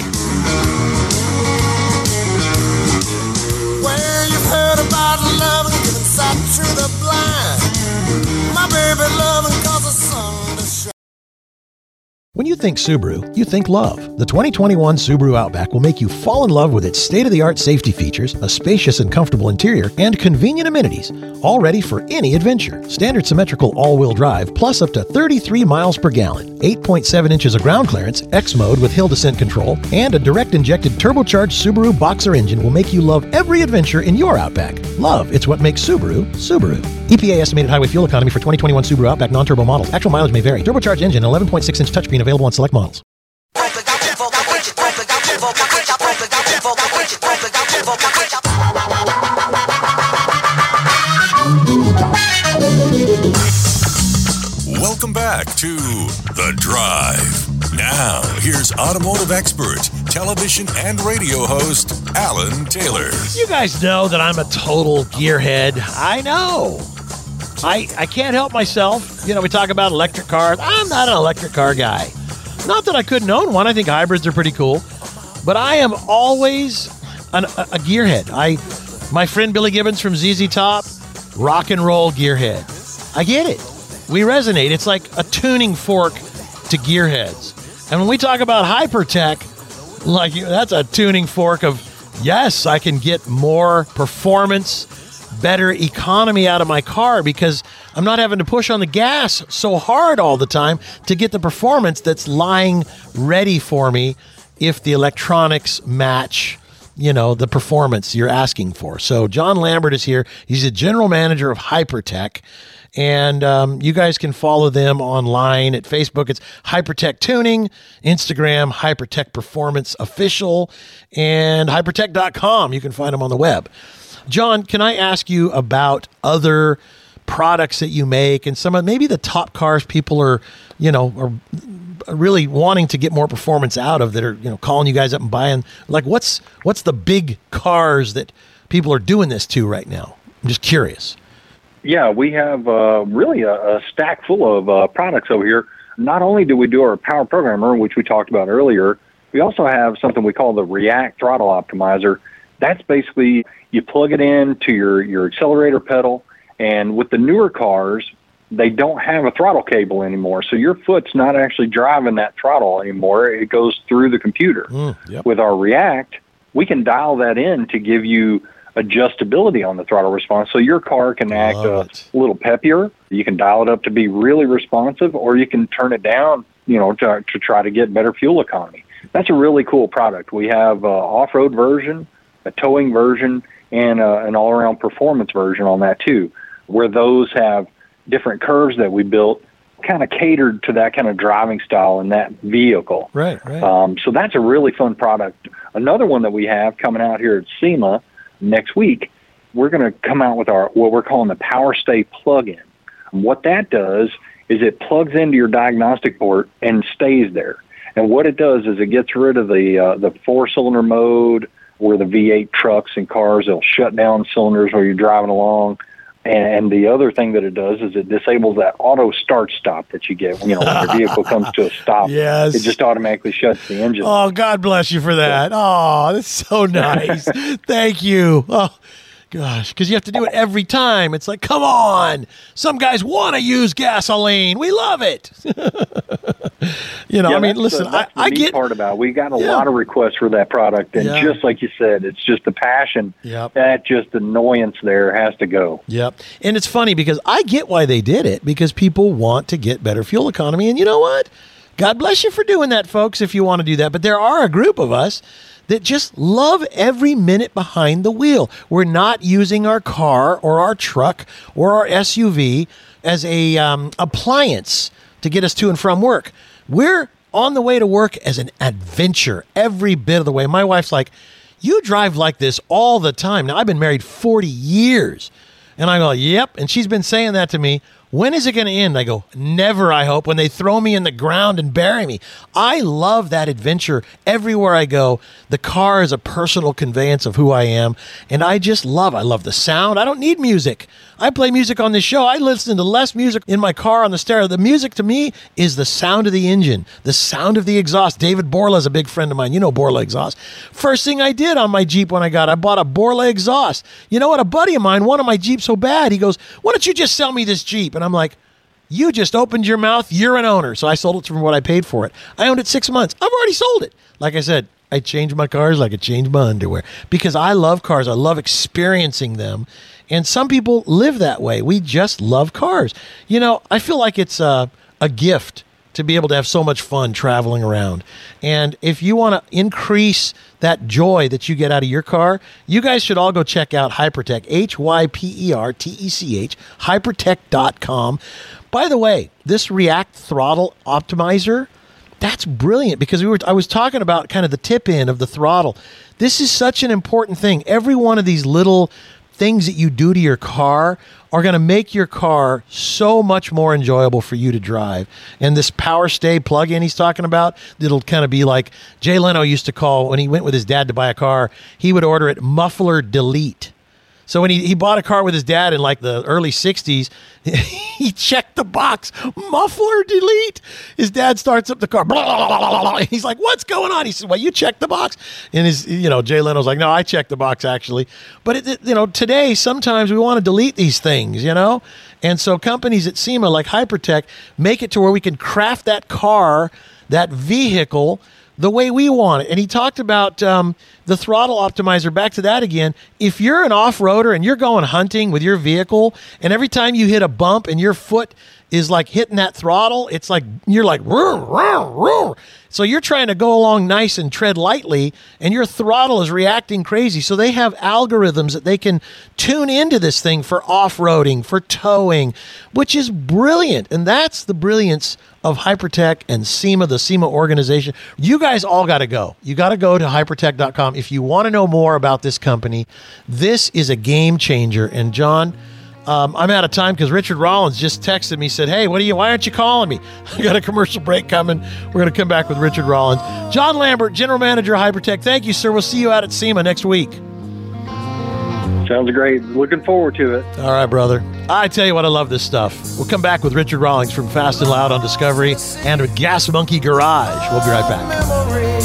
Well, you've heard about love and giving sight to the blind. My baby loving cause the sun to shine. When you think Subaru, you think love. The twenty twenty-one Subaru Outback will make you fall in love with its state-of-the-art safety features, a spacious and comfortable interior, and convenient amenities, all ready for any adventure. Standard symmetrical all-wheel drive, plus up to thirty-three miles per gallon, eight point seven inches of ground clearance, X-Mode with hill descent control, and a direct-injected turbocharged Subaru Boxer engine will make you love every adventure in your Outback. Love, it's what makes Subaru, Subaru. E P A estimated highway fuel economy for twenty twenty-one Subaru Outback non-turbo model. Actual mileage may vary. Turbocharged engine, eleven point six inch touchscreen available on select models. Welcome back to The Drive. Now, here's automotive expert, television and radio host, Alan Taylor. You guys know that I'm a total gearhead. I know. I, I can't help myself. You know, we talk about electric cars. I'm not an electric car guy. Not that I couldn't own one. I think hybrids are pretty cool. But I am always an, a, a gearhead. I, my friend Billy Gibbons from Z Z Top, rock and roll gearhead. I get it. We resonate. It's like a tuning fork to gearheads. And when we talk about Hypertech, like that's a tuning fork of, yes, I can get more performance, better economy out of my car because I'm not having to push on the gas so hard all the time to get the performance that's lying ready for me if the electronics match, you know, the performance you're asking for. So John Lambert is here. He's the general manager of Hypertech. And um, you guys can follow them online at Facebook. It's Hypertech Tuning, Instagram, Hypertech Performance Official, and hypertech dot com. You can find them on the web. John, can I ask you about other products that you make and some of maybe the top cars people are, you know, are really wanting to get more performance out of that are, you know, calling you guys up and buying, like what's, what's the big cars that people are doing this to right now? I'm just curious. Yeah, we have uh, really a, a stack full of uh, products over here. Not only do we do our power programmer, which we talked about earlier, we also have something we call the React Throttle Optimizer. That's basically you plug it in to your, your accelerator pedal, and with the newer cars, they don't have a throttle cable anymore, so your foot's not actually driving that throttle anymore. It goes through the computer. Mm, yep. With our React, we can dial that in to give you adjustability on the throttle response, so your car can act a little peppier. You can dial it up to be really responsive, or you can turn it down, you know, to, to try to get better fuel economy. That's a really cool product. We have an off-road version, a towing version, and a, an all-around performance version on that too, where those have different curves that we built kind of catered to that kind of driving style in that vehicle. Right, right. Um, so that's a really fun product. Another one that we have coming out here at SEMA next week, we're going to come out with our what we're calling the Power Stay plug-in. What that does is it plugs into your diagnostic port and stays there. And what it does is it gets rid of the uh, the four-cylinder mode where the V eight trucks and cars, they'll shut down cylinders while you're driving along. And the other thing that it does is it disables that auto start-stop that you get. You know, when your vehicle comes to a stop, yes. It just automatically shuts the engine. Oh, God bless you for that. Oh, that's so nice. Thank you. Oh, gosh, because you have to do it every time. It's like, come on. Some guys want to use gasoline. We love it. You know, yeah, I mean, listen, the, I, I get part about it. We got a yeah. lot of requests for that product. And yeah. just like you said, it's just the passion. Yep. That just annoyance there has to go. Yep. And it's funny because I get why they did it, because people want to get better fuel economy. And you know what? God bless you for doing that, folks, if you want to do that. But there are a group of us that just love every minute behind the wheel. We're not using our car or our truck or our S U V as a um, appliance to get us to and from work. We're on the way to work as an adventure every bit of the way. My wife's like, you drive like this all the time. Now, I've been married forty years. And I go, yep. And she's been saying that to me. When is it going to end? I go, never, I hope, when they throw me in the ground and bury me. I love that adventure everywhere I go. The car is a personal conveyance of who I am. And I just love, I love the sound. I don't need music. I play music on this show. I listen to less music in my car on the stereo. The music to me is the sound of the engine, the sound of the exhaust. David Borla is a big friend of mine. You know Borla exhaust. First thing I did on my Jeep when I got, I bought a Borla exhaust. You know what? A buddy of mine wanted my Jeep so bad. He goes, why don't you just sell me this Jeep? And I'm like, you just opened your mouth. You're an owner. So I sold it for what I paid for it. I owned it six months. I've already sold it. Like I said, I change my cars like I change my underwear because I love cars. I love experiencing them. And some people live that way. We just love cars. You know, I feel like it's a, a gift to be able to have so much fun traveling around. And if you want to increase that joy that you get out of your car, you guys should all go check out Hypertech, H Y P E R T E C H, hypertech dot com. By the way, this React Throttle Optimizer, That's brilliant, because we were I was talking about kind of the tip end of the throttle. This is such an important thing. Every one of these little things that you do to your car are going to make your car so much more enjoyable for you to drive. And this power stay plug-in he's talking about, it'll kind of be like Jay Leno used to call when he went with his dad to buy a car, he would order it muffler delete. So when he, he bought a car with his dad in like the early sixties, he checked the box, muffler delete. His dad starts up the car, blah, blah, blah, blah, blah. He's like, what's going on? He says, well, you checked the box. And his, you know, Jay Leno's like, no, I checked the box actually. But, it, it, you know, today, sometimes we want to delete these things, you know? And so companies at SEMA like Hypertech make it to where we can craft that car, that vehicle, the way we want it. And he talked about um, the throttle optimizer. Back to that again. If you're an off-roader and you're going hunting with your vehicle, and every time you hit a bump and your foot is like hitting that throttle, it's like you're like, roar, roar, roar. So you're trying to go along nice and tread lightly, and your throttle is reacting crazy. So they have algorithms that they can tune into this thing for off-roading, for towing, which is brilliant. And that's the brilliance of Hypertech and SEMA, the SEMA organization. You guys all got to go. You got to go to hypertech dot com. If you want to know more about this company, this is a game changer. And John, Um, I'm out of time because Richard Rawlings just texted me, said, hey, what are you, why aren't you calling me? I got a commercial break coming. We're going to come back with Richard Rawlings. John Lambert, General Manager of Hypertech. Thank you, sir. We'll see you out at SEMA next week. Sounds great. Looking forward to it. All right, brother. I tell you what, I love this stuff. We'll come back with Richard Rawlings from Fast and Loud on Discovery and with Gas Monkey Garage. We'll be right back.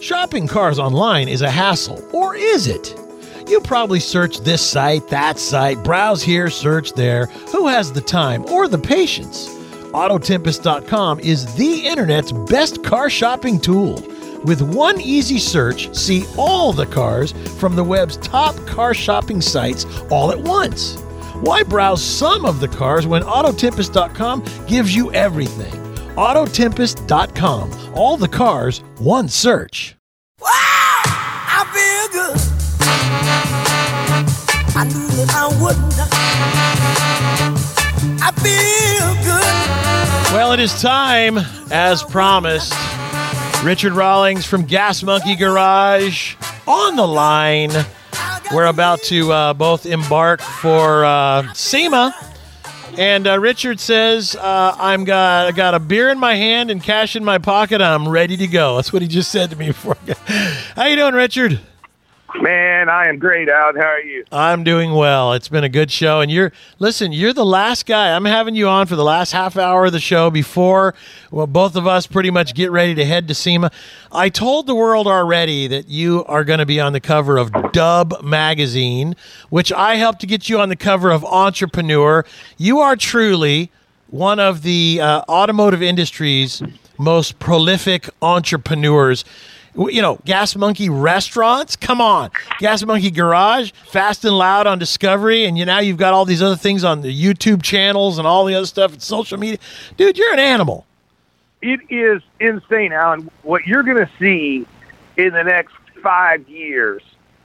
Shopping cars online is a hassle, or is it? You probably search this site, that site, browse here, search there. Who has the time or the patience? auto tempest dot com is the internet's best car shopping tool. With one easy search, see all the cars from the web's top car shopping sites all at once. Why browse some of the cars when auto tempest dot com gives you everything? auto tempest dot com. All the cars, one search. Wow, I feel good. I knew that I wouldn't. I feel good. Well, it is time, as promised. Richard Rawlings from Gas Monkey Garage on the line. We're about to uh, both embark for uh, SEMA. And uh, Richard says, uh, I'm got, I got a beer in my hand and cash in my pocket. I'm ready to go. That's what he just said to me before. How you doing, Richard? Man, I am great, Al. How are you? I'm doing well. It's been a good show. And you're listen, you're the last guy. I'm having you on for the last half hour of the show before well, both of us pretty much get ready to head to SEMA. I told the world already that you are going to be on the cover of Dub Magazine, which I helped to get you on the cover of Entrepreneur. You are truly one of the uh, automotive industry's most prolific entrepreneurs. You know, Gas Monkey restaurants, come on. Gas Monkey Garage, Fast and Loud on Discovery, and you now you've got all these other things on the YouTube channels and all the other stuff and social media. Dude, you're an animal. It is insane, Alan. What you're going to see in the next five years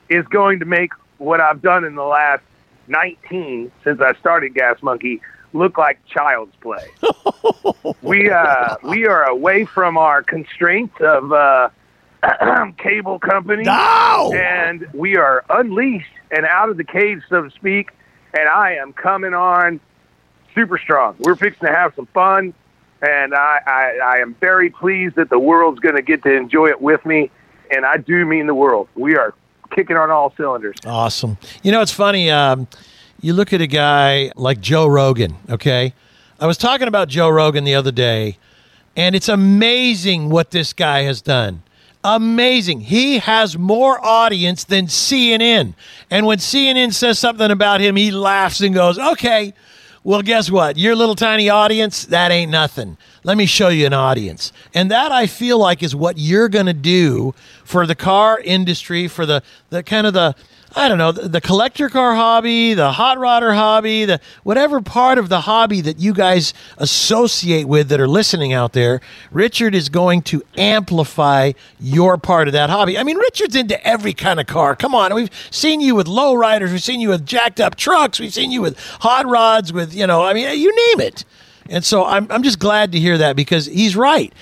is going to make what I've done in the last nineteen since I started Gas Monkey look like child's play. we, uh, we are away from our constraints of... Uh, cable company, no! And we are unleashed and out of the cage, so to speak, and I am coming on super strong. We're fixing to have some fun, and I, I, I am very pleased that the world's going to get to enjoy it with me, and I do mean the world. We are kicking on all cylinders. Awesome. You know, it's funny. Um, you look at a guy like Joe Rogan, okay? I was talking about Joe Rogan the other day, and it's amazing what this guy has done. Amazing. He has more audience than C N N. And when C N N says something about him, he laughs and goes, okay, well, guess what? Your little tiny audience, that ain't nothing. Let me show you an audience. And that, I feel like, is what you're going to do for the car industry, for the, the kind of the I don't know, the, the collector car hobby, the hot rodder hobby, the whatever part of the hobby that you guys associate with that are listening out there, Richard is going to amplify your part of that hobby. I mean, Richard's into every kind of car. Come on. We've seen you with low riders. We've seen you with jacked up trucks. We've seen you with hot rods, with, you know, I mean, you name it. And so I'm I'm just glad to hear that, because he's right.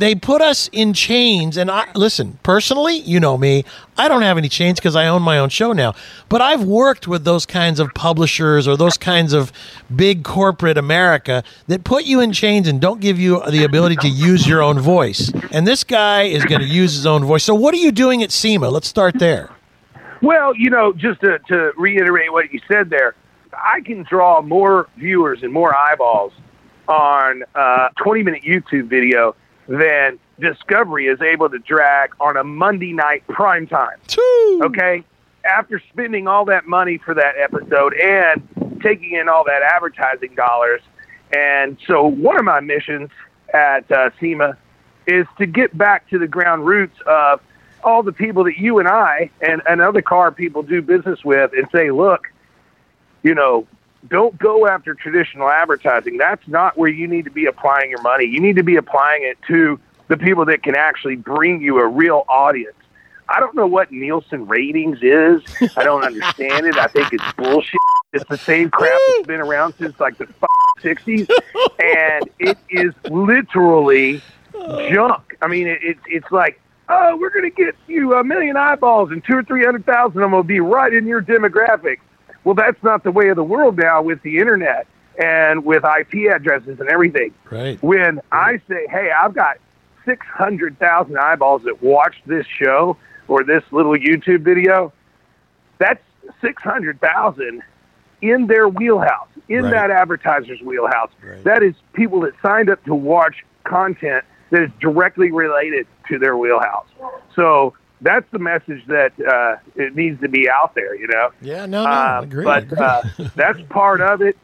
They put us in chains, and I, listen, personally, you know me, I don't have any chains because I own my own show now, but I've worked with those kinds of publishers or those kinds of big corporate America that put you in chains and don't give you the ability to use your own voice, and this guy is going to use his own voice. So what are you doing at SEMA? Let's start there. Well, you know, just to, to reiterate what you said there, I can draw more viewers and more eyeballs on a twenty-minute YouTube video than Discovery is able to drag on a Monday night prime time. Choo. Okay? After spending all that money for that episode and taking in all that advertising dollars. And so one of my missions at uh, SEMA is to get back to the ground roots of all the people that you and I and, and other car people do business with and say, look, you know, don't go after traditional advertising. That's not where you need to be applying your money. You need to be applying it to the people that can actually bring you a real audience. I don't know what Nielsen ratings is. I don't understand it. I think it's bullshit. It's the same crap that's been around since like the sixties, and it is literally junk. I mean, it, it, it's like, oh, we're going to get you a million eyeballs and two or three hundred thousand of them will be right in your demographic. Well, that's not the way of the world now with the internet and with I P addresses and everything. Right. When I say, hey, I've got six hundred thousand eyeballs that watched this show or this little YouTube video, that's six hundred thousand in their wheelhouse, in right. that advertiser's wheelhouse. Right. That is people that signed up to watch content that is directly related to their wheelhouse. So that's the message that uh, it needs to be out there, you know? Yeah, no, no, uh, agree. But agree. Uh, that's part of it.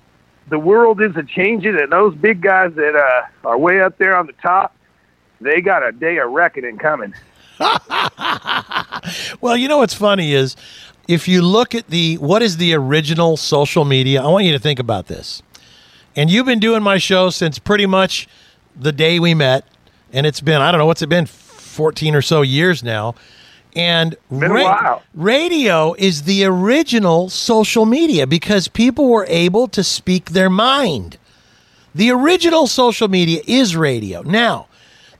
The world isn't changing, and those big guys that uh, are way up there on the top, they got a day of reckoning coming. Well, you know what's funny is if you look at the what is the original social media, I want you to think about this. And you've been doing my show since pretty much the day we met, and it's been, I don't know, what's it been, fourteen or so years now. And ra- radio is the original social media because people were able to speak their mind. The original social media is radio. Now,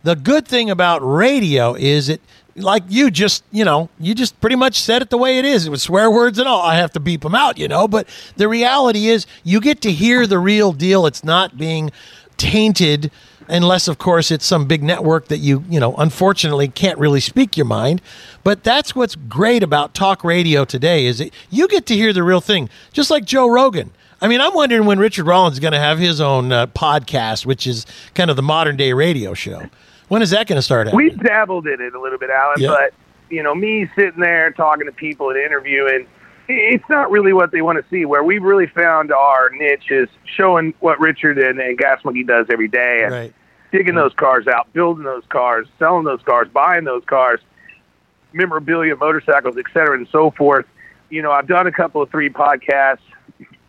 the good thing about radio is it, like you just, you know, you just pretty much said it the way it is. It was swear words and all. I have to beep them out, you know. But the reality is you get to hear the real deal. It's not being tainted, unless, of course, it's some big network that you, you know, unfortunately can't really speak your mind. But that's what's great about talk radio today is that you get to hear the real thing, just like Joe Rogan. I mean, I'm wondering when Richard Rawlings is going to have his own uh, podcast, which is kind of the modern-day radio show. When is that going to start happening? We dabbled in it a little bit, Alan, yeah. But, you know, me sitting there talking to people and interviewing, it's not really what they want to see. Where we've really found our niche is showing what Richard and, and Gas Monkey does every day and right. digging those cars out, building those cars, selling those cars, buying those cars, memorabilia, motorcycles, et cetera, and so forth. You know, I've done a couple of three podcasts,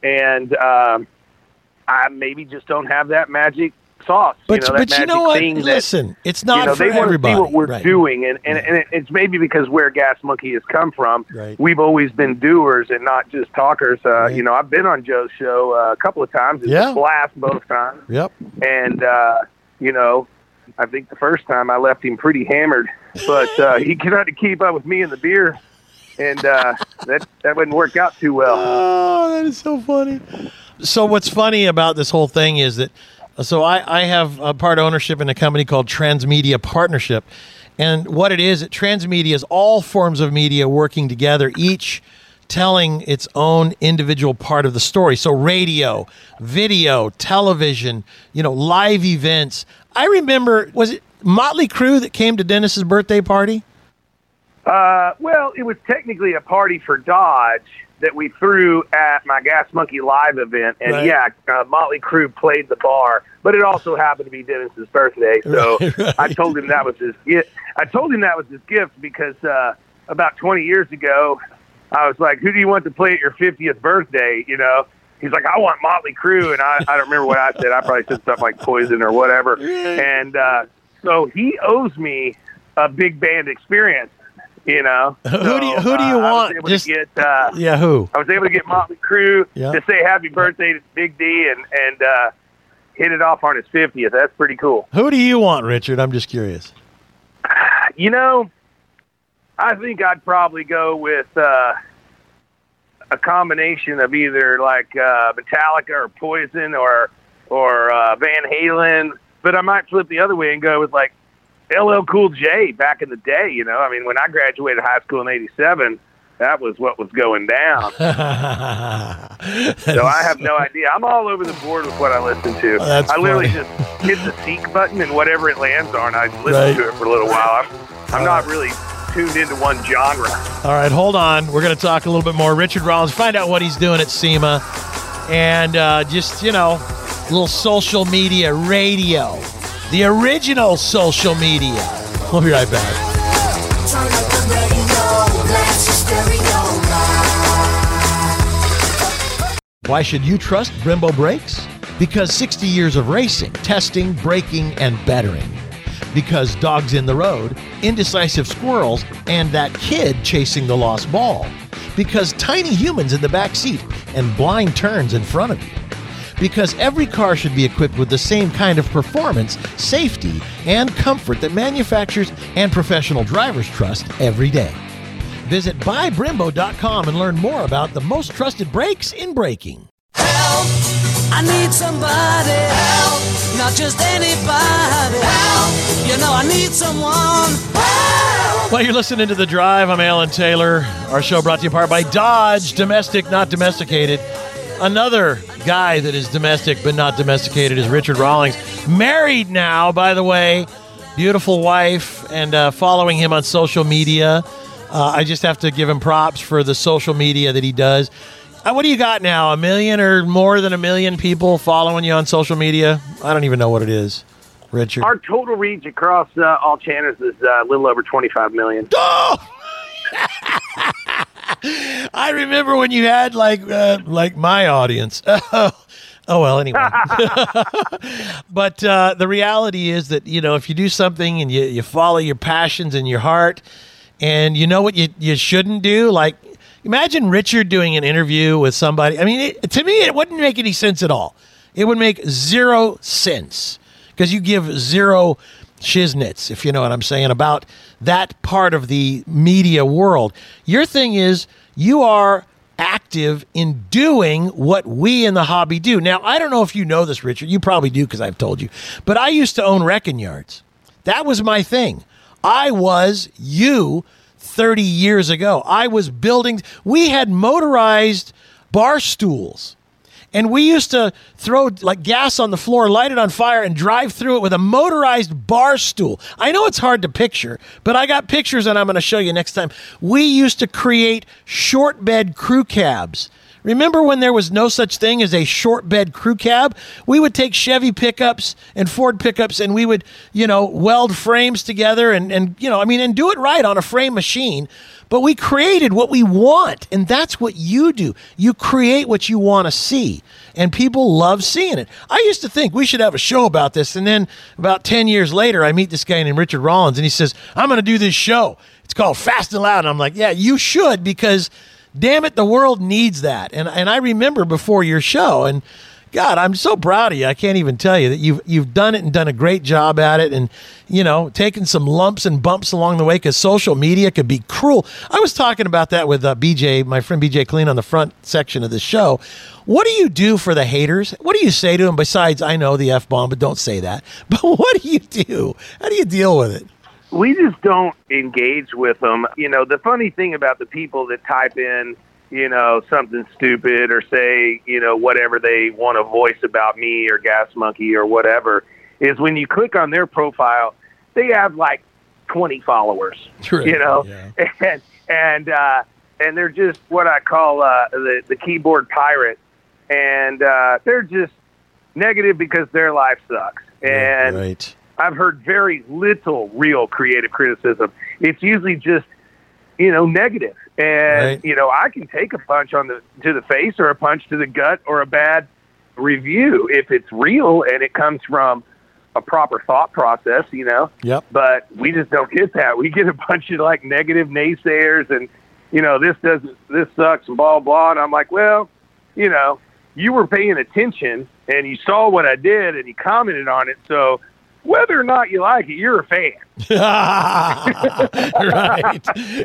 and um, I maybe just don't have that magic sauce. But you know, but you know what? Listen, that, it's not you know, for they everybody. They want to see what we're right. doing, and, and, right. and it's maybe because where Gas Monkey has come from, right. we've always been doers and not just talkers. Uh, right. You know, I've been on Joe's show uh, a couple of times. It's yeah. a blast both times. Yep. And, uh, you know, I think the first time I left him pretty hammered, but uh, he could not keep up with me and the beer, and uh, that that wouldn't work out too well. Oh, that is so funny. So what's funny about this whole thing is that, so I, I have a part ownership in a company called Transmedia Partnership, and what it is, it Transmedia is all forms of media working together, each telling its own individual part of the story. So radio, video, television, you know, live events. I remember, was it Motley Crue that came to Dennis's birthday party? Uh, well, it was technically a party for Dodge that we threw at my Gas Monkey Live event. And right. yeah, uh, Motley Crue played the bar, but it also happened to be Dennis's birthday. So right, right. I told him that was his gift. I told him that was his gift because uh, about twenty years ago, I was like, who do you want to play at your fiftieth birthday, you know? He's like, I want Motley Crue, and I, I don't remember what I said. I probably said stuff like Poison or whatever. And uh, so he owes me a big band experience, you know. So, who do you, who do you uh, want? I was able Just, to get, uh, yeah, who? I was able to get Motley Crue yeah. to say happy birthday to Big D and, and uh, hit it off on his fiftieth. That's pretty cool. Who do you want, Richard? I'm just curious. You know, I think I'd probably go with... Uh, a combination of either like uh, Metallica or Poison or or uh, Van Halen, but I might flip the other way and go with like L L Cool J back in the day. You know, I mean, when I graduated high school in eighty-seven, that was what was going down. So I have no idea. I'm all over the board with what I listen to. Oh, that's I literally funny. Just hit the seek button and whatever it lands on, I listen right. to it for a little while. I'm, I'm not really tuned into one genre. All right, hold on. We're going to talk a little bit more. Richard Rawlings, find out what he's doing at SEMA. And uh, just, you know, a little social media radio. The original social media. We'll be right back. Why should you trust Brembo brakes? Because sixty years of racing, testing, braking, and bettering. Because dogs in the road, indecisive squirrels, and that kid chasing the lost ball. Because tiny humans in the back seat and blind turns in front of you. Because every car should be equipped with the same kind of performance, safety, and comfort that manufacturers and professional drivers trust every day. Visit buy brembo dot com and learn more about the most trusted brakes in braking. Help! I need somebody. Help! Not just anybody. Help! You know I need someone. Help! Well, you're listening to The Drive. I'm Alan Taylor. Our show brought to you in part by Dodge. Domestic, not domesticated. Another guy that is domestic but not domesticated is Richard Rawlings. Married now, by the way. Beautiful wife. And uh, following him on social media. Uh, I just have to give him props for the social media that he does. Uh, what do you got now? A million or more than a million people following you on social media? I don't even know what it is, Richard. Our total reach across uh, all channels is uh, a little over twenty-five million. Oh! I remember when you had, like, uh, like my audience. oh, well, anyway. But uh, the reality is that, you know, if you do something and you, you follow your passions and your heart and you know what you, you shouldn't do, like, imagine Richard doing an interview with somebody. I mean, it, to me, it wouldn't make any sense at all. It would make zero sense because you give zero shiznits, if you know what I'm saying, about that part of the media world. Your thing is you are active in doing what we in the hobby do. Now, I don't know if you know this, Richard. You probably do because I've told you. But I used to own wrecking yards. That was my thing. I was you. thirty years ago, I was building, we had motorized bar stools and we used to throw like gas on the floor, light it on fire and drive through it with a motorized bar stool. I know it's hard to picture, but I got pictures and I'm going to show you next time. We used to create short bed crew cabs. Remember when there was no such thing as a short bed crew cab? We would take Chevy pickups and Ford pickups and we would, you know, weld frames together and, and you know, I mean, and do it right on a frame machine. But we created what we want, and that's what you do. You create what you want to see, and people love seeing it. I used to think we should have a show about this, and then about ten years later, I meet this guy named Richard Rawlings, and he says, I'm going to do this show. It's called Fast and Loud, and I'm like, yeah, you should, because... damn it, the world needs that. And and I remember before your show, and God, I'm so proud of you. I can't even tell you that you've you've done it and done a great job at it and, you know, taking some lumps and bumps along the way because social media could be cruel. I was talking about that with uh, B J, my friend B J Killeen on the front section of the show. What do you do for the haters? What do you say to them besides, I know the F-bomb, but don't say that. But what do you do? How do you deal with it? We just don't engage with them. You know, the funny thing about the people that type in, you know, something stupid or say, you know, whatever they want to voice about me or Gas Monkey or whatever, is when you click on their profile, they have like twenty followers, True. You know, yeah. and and, uh, and they're just what I call uh, the, the keyboard pirate. And uh, they're just negative because their life sucks. And yeah, right. I've heard very little real creative criticism. It's usually just you know, negative. And, right. you know, I can take a punch on the to the face or a punch to the gut or a bad review if it's real and it comes from a proper thought process, you know. Yep. But we just don't get that. We get a bunch of, like, negative naysayers and, you know, this doesn't, this sucks, and blah, blah. And I'm like, well, you know, you were paying attention and you saw what I did and you commented on it. So whether or not you like it, you're a fan. Right.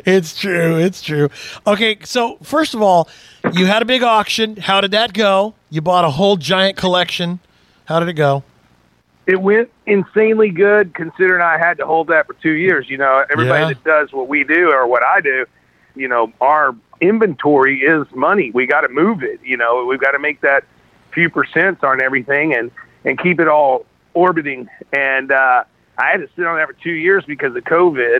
It's true. It's true. Okay. So first of all, you had a big auction. How did that go? You bought a whole giant collection. How did it go? It went insanely good, considering I had to hold that for two years. You know, everybody yeah. that does what we do or what I do, you know, our inventory is money. We got to move it. You know, we've got to make that few percents on everything and, and keep it all orbiting. And, uh, I had to sit on that for two years because of COVID,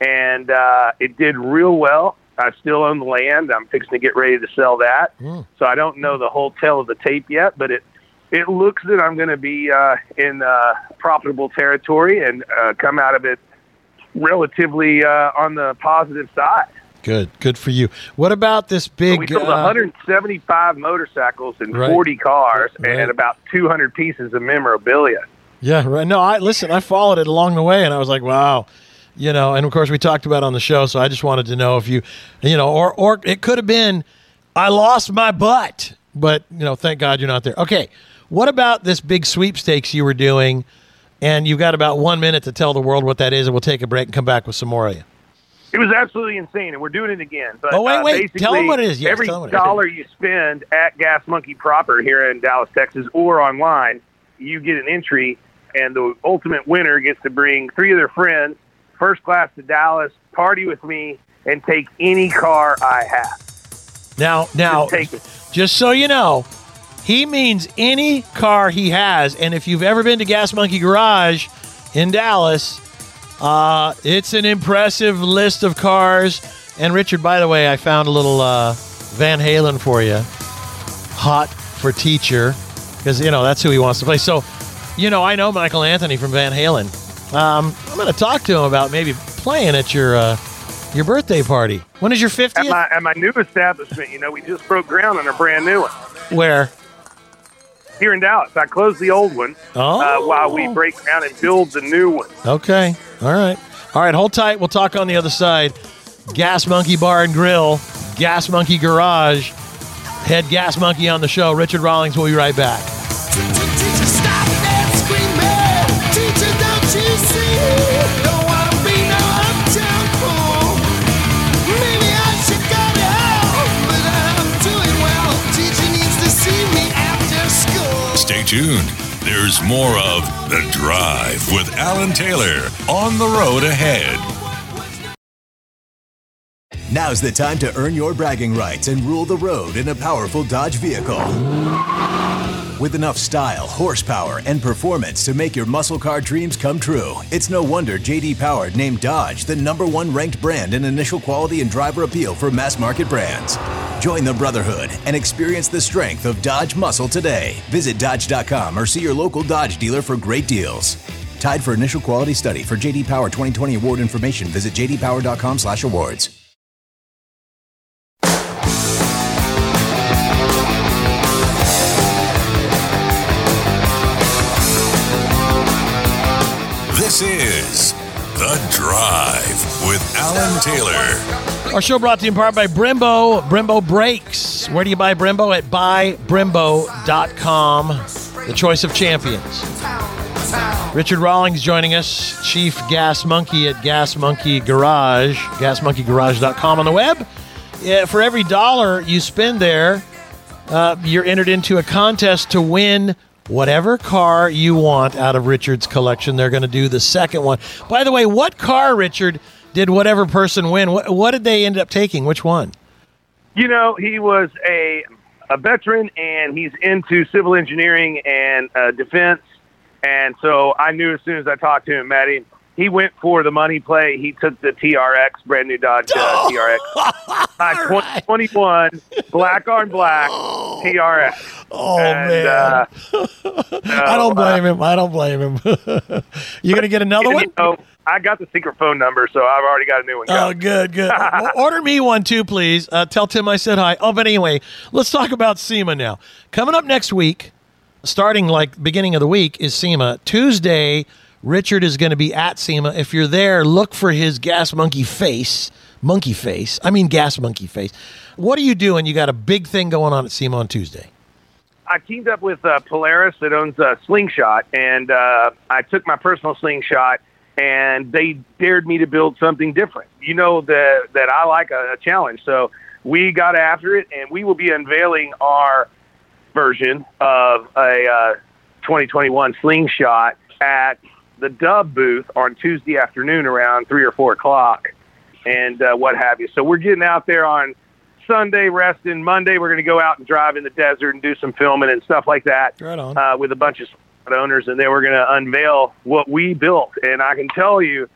and, uh, it did real well. I still own the land. I'm fixing to get ready to sell that. Mm. So I don't know the whole tale of the tape yet, but it, it looks that I'm going to be, uh, in, uh, profitable territory and, uh, come out of it relatively, uh, on the positive side. Good. Good for you. What about this big... So we sold uh, one hundred seventy-five motorcycles and right, forty cars right. and about two hundred pieces of memorabilia. Yeah, right. No, I listen, I followed it along the way, and I was like, wow. You know, and of course, we talked about it on the show, so I just wanted to know if you, you know, or, or it could have been, I lost my butt, but, you know, thank God you're not there. Okay, what about this big sweepstakes you were doing, and you've got about one minute to tell the world what that is, and we'll take a break and come back with some more of you. It was absolutely insane, and we're doing it again. But, oh, wait, wait. Uh, tell them what it is. Yes, every it dollar is. you spend at Gas Monkey proper here in Dallas, Texas, or online, you get an entry, and the ultimate winner gets to bring three of their friends, first class to Dallas, party with me, and take any car I have. Now, now, just, just so you know, he means any car he has, and if you've ever been to Gas Monkey Garage in Dallas... Uh, it's an impressive list of cars. And Richard, by the way, I found a little uh, Van Halen for you. Hot for Teacher. Because, you know, that's who he wants to play. So, you know, I know Michael Anthony from Van Halen. Um, I'm going to talk to him about maybe playing at your uh, your birthday party. When is your fiftieth? At my, at my new establishment, you know, we just broke ground on a brand new one. Where? Here in Dallas. I closed the old one oh. uh, while we break ground and build the new one. Okay. All right. All right. Hold tight. We'll talk on the other side. Gas Monkey Bar and Grill, Gas Monkey Garage, head Gas Monkey on the show. Richard Rawlings will be right back. Stay tuned. There's more of The Drive with Alan Taylor on the road ahead. Now's the time to earn your bragging rights and rule the road in a powerful Dodge vehicle. With enough style, horsepower, and performance to make your muscle car dreams come true, it's no wonder J D Power named Dodge the number one ranked brand in initial quality and driver appeal for mass market brands. Join the brotherhood and experience the strength of Dodge muscle today. Visit Dodge dot com or see your local Dodge dealer for great deals. Tied for initial quality study for J D Power twenty twenty award information, visit j d power dot com slash awards. This is The Drive with Alan Taylor. Our show brought to you in part by Brembo, Brembo Brakes. Where do you buy Brembo? At buy brembo dot com, the choice of champions. Richard Rawlings joining us, Chief Gas Monkey at Gas Monkey Garage, gas monkey garage dot com on the web. Yeah, for every dollar you spend there, uh, you're entered into a contest to win whatever car you want out of Richard's collection. They're going to do the second one. By the way, what car, Richard, did whatever person win? What, what did they end up taking? Which one? You know, he was a a veteran, and he's into civil engineering and uh, defense. And so I knew as soon as I talked to him, Maddie, he went for the money play. He took the T R X, brand new Dodge uh, T R X, uh, twenty twenty-one black on black T R X. Oh and, man, uh, so, I don't blame uh, him. I don't blame him. You gonna get another one? You know, I got the secret phone number, so I've already got a new one. Oh, good, good. Well, order me one too, please. Uh, tell Tim I said hi. Oh, but anyway, let's talk about SEMA now. Coming up next week, starting like beginning of the week is SEMA Tuesday. Richard is going to be at SEMA. If you're there, look for his Gas Monkey face. Monkey face. I mean Gas Monkey face. What are you doing? You got a big thing going on at SEMA on Tuesday. I teamed up with uh, Polaris that owns uh, Slingshot, and uh, I took my personal Slingshot, and they dared me to build something different. You know that, that I like a, a challenge, so we got after it, and we will be unveiling our version of a uh, twenty twenty-one Slingshot at the Dub booth on Tuesday afternoon around three or four o'clock and uh, what have you. So we're getting out there on Sunday, resting. Monday, we're going to go out and drive in the desert and do some filming and stuff like that right on. Uh, with a bunch of owners. And then we're going to unveil what we built. And I can tell you,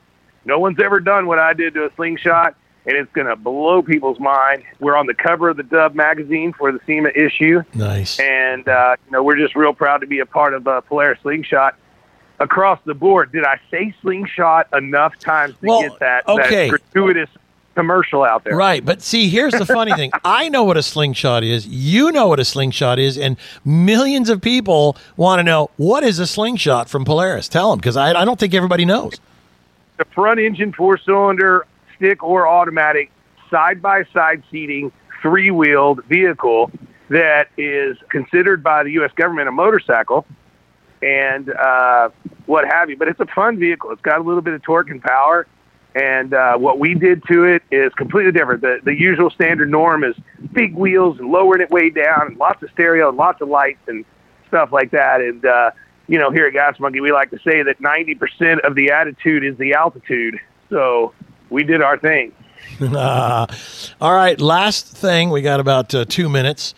no one's ever done what I did to a Slingshot, and it's going to blow people's mind. We're on the cover of the Dub Magazine for the SEMA issue. Nice. And, uh, you know, we're just real proud to be a part of uh, Polaris Slingshot. Across the board, did I say Slingshot enough times to well, get that, okay. that gratuitous commercial out there? Right, but see, here's the funny thing. I know what a Slingshot is. You know what a Slingshot is, and millions of people want to know, what is a Slingshot from Polaris? Tell them, because I, I don't think everybody knows. The front-engine four-cylinder, stick or automatic, side-by-side seating, three-wheeled vehicle that is considered by the U S government a motorcycle, and uh, what have you. But it's a fun vehicle. It's got a little bit of torque and power, and uh, what we did to it is completely different. The, the usual standard norm is big wheels and lowering it way down and lots of stereo and lots of lights and stuff like that. And, uh, you know, here at Gas Monkey, we like to say that ninety percent of the attitude is the altitude. So we did our thing. uh, all right, last thing. We got about uh, two minutes.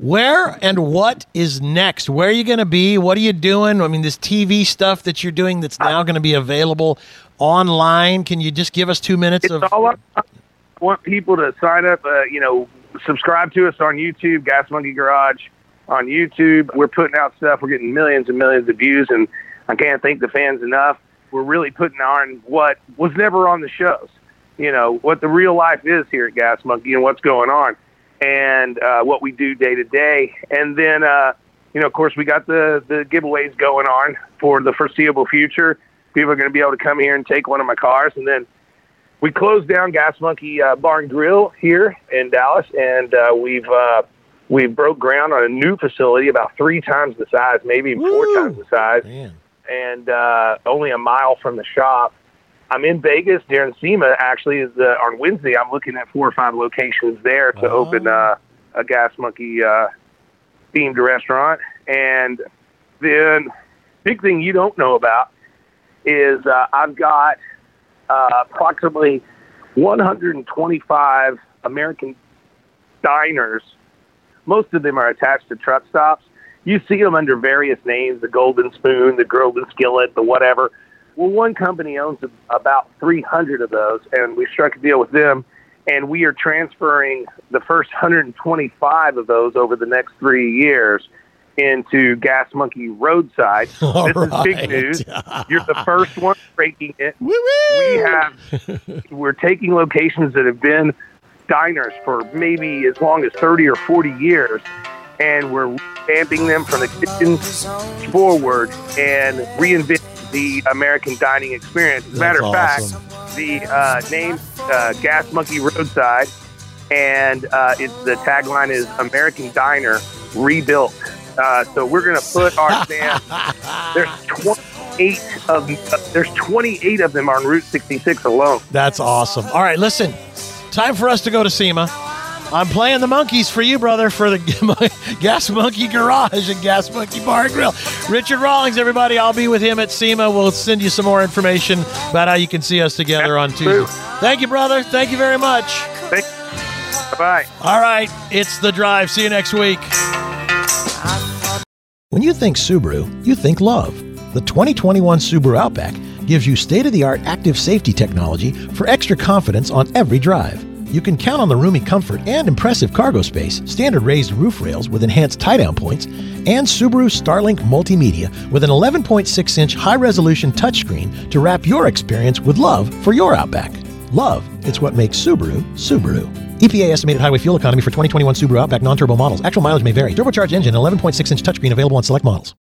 Where and what is next? Where are you going to be? What are you doing? I mean, this T V stuff that you're doing that's now going to be available online. Can you just give us two minutes? It's of- all up. I want people to sign up, uh, you know, subscribe to us on YouTube, Gas Monkey Garage on YouTube. We're putting out stuff. We're getting millions and millions of views, and I can't thank the fans enough. We're really putting on what was never on the shows, you know, what the real life is here at Gas Monkey and what's going on. And uh, what we do day to day. And then, uh, you know, of course, we got the, the giveaways going on for the foreseeable future. People are going to be able to come here and take one of my cars. And then we closed down Gas Monkey uh, Bar and Grill here in Dallas, and uh, we've uh, we've broke ground on a new facility about three times the size, maybe even four times the size, man. And uh, only a mile from the shop. I'm in Vegas during SEMA. Actually, is uh, on Wednesday. I'm looking at four or five locations there to oh. open uh, a Gas Monkey uh, themed restaurant. And then, big thing you don't know about is uh, I've got uh, approximately one hundred twenty-five American diners. Most of them are attached to truck stops. You see them under various names: the Golden Spoon, the Golden Skillet, the whatever. Well, one company owns about three hundred of those, and we struck a deal with them, and we are transferring the first one hundred twenty-five of those over the next three years into Gas Monkey Roadside. All this right. is big news. You're the first one breaking it. Woo-woo! We have, we're taking locations that have been diners for maybe as long as thirty or forty years, and we're revamping them from the kitchen forward and reinventing the American dining experience. As a matter of fact, the uh, name uh, Gas Monkey Roadside, and uh, it's, the tagline is American Diner Rebuilt. Uh, so we're going to put our stamp. There's twenty-eight of uh, there's twenty-eight of them on Route sixty-six alone. That's awesome. All right, listen, time for us to go to SEMA. I'm playing the monkeys for you, brother, for the Gas Monkey Garage and Gas Monkey Bar and Grill. Richard Rawlings, everybody. I'll be with him at SEMA. We'll send you some more information about how you can see us together on Tuesday. Thank you, brother. Thank you very much. Thank you. Bye-bye. All right. It's The Drive. See you next week. When you think Subaru, you think love. The twenty twenty-one Subaru Outback gives you state-of-the-art active safety technology for extra confidence on every drive. You can count on the roomy comfort and impressive cargo space, standard raised roof rails with enhanced tie-down points, and Subaru Starlink Multimedia with an eleven point six inch high-resolution touchscreen to wrap your experience with love for your Outback. Love, it's what makes Subaru, Subaru. E P A estimated highway fuel economy for twenty twenty-one Subaru Outback non-turbo models. Actual mileage may vary. Turbocharged engine, eleven point six inch touchscreen available on select models.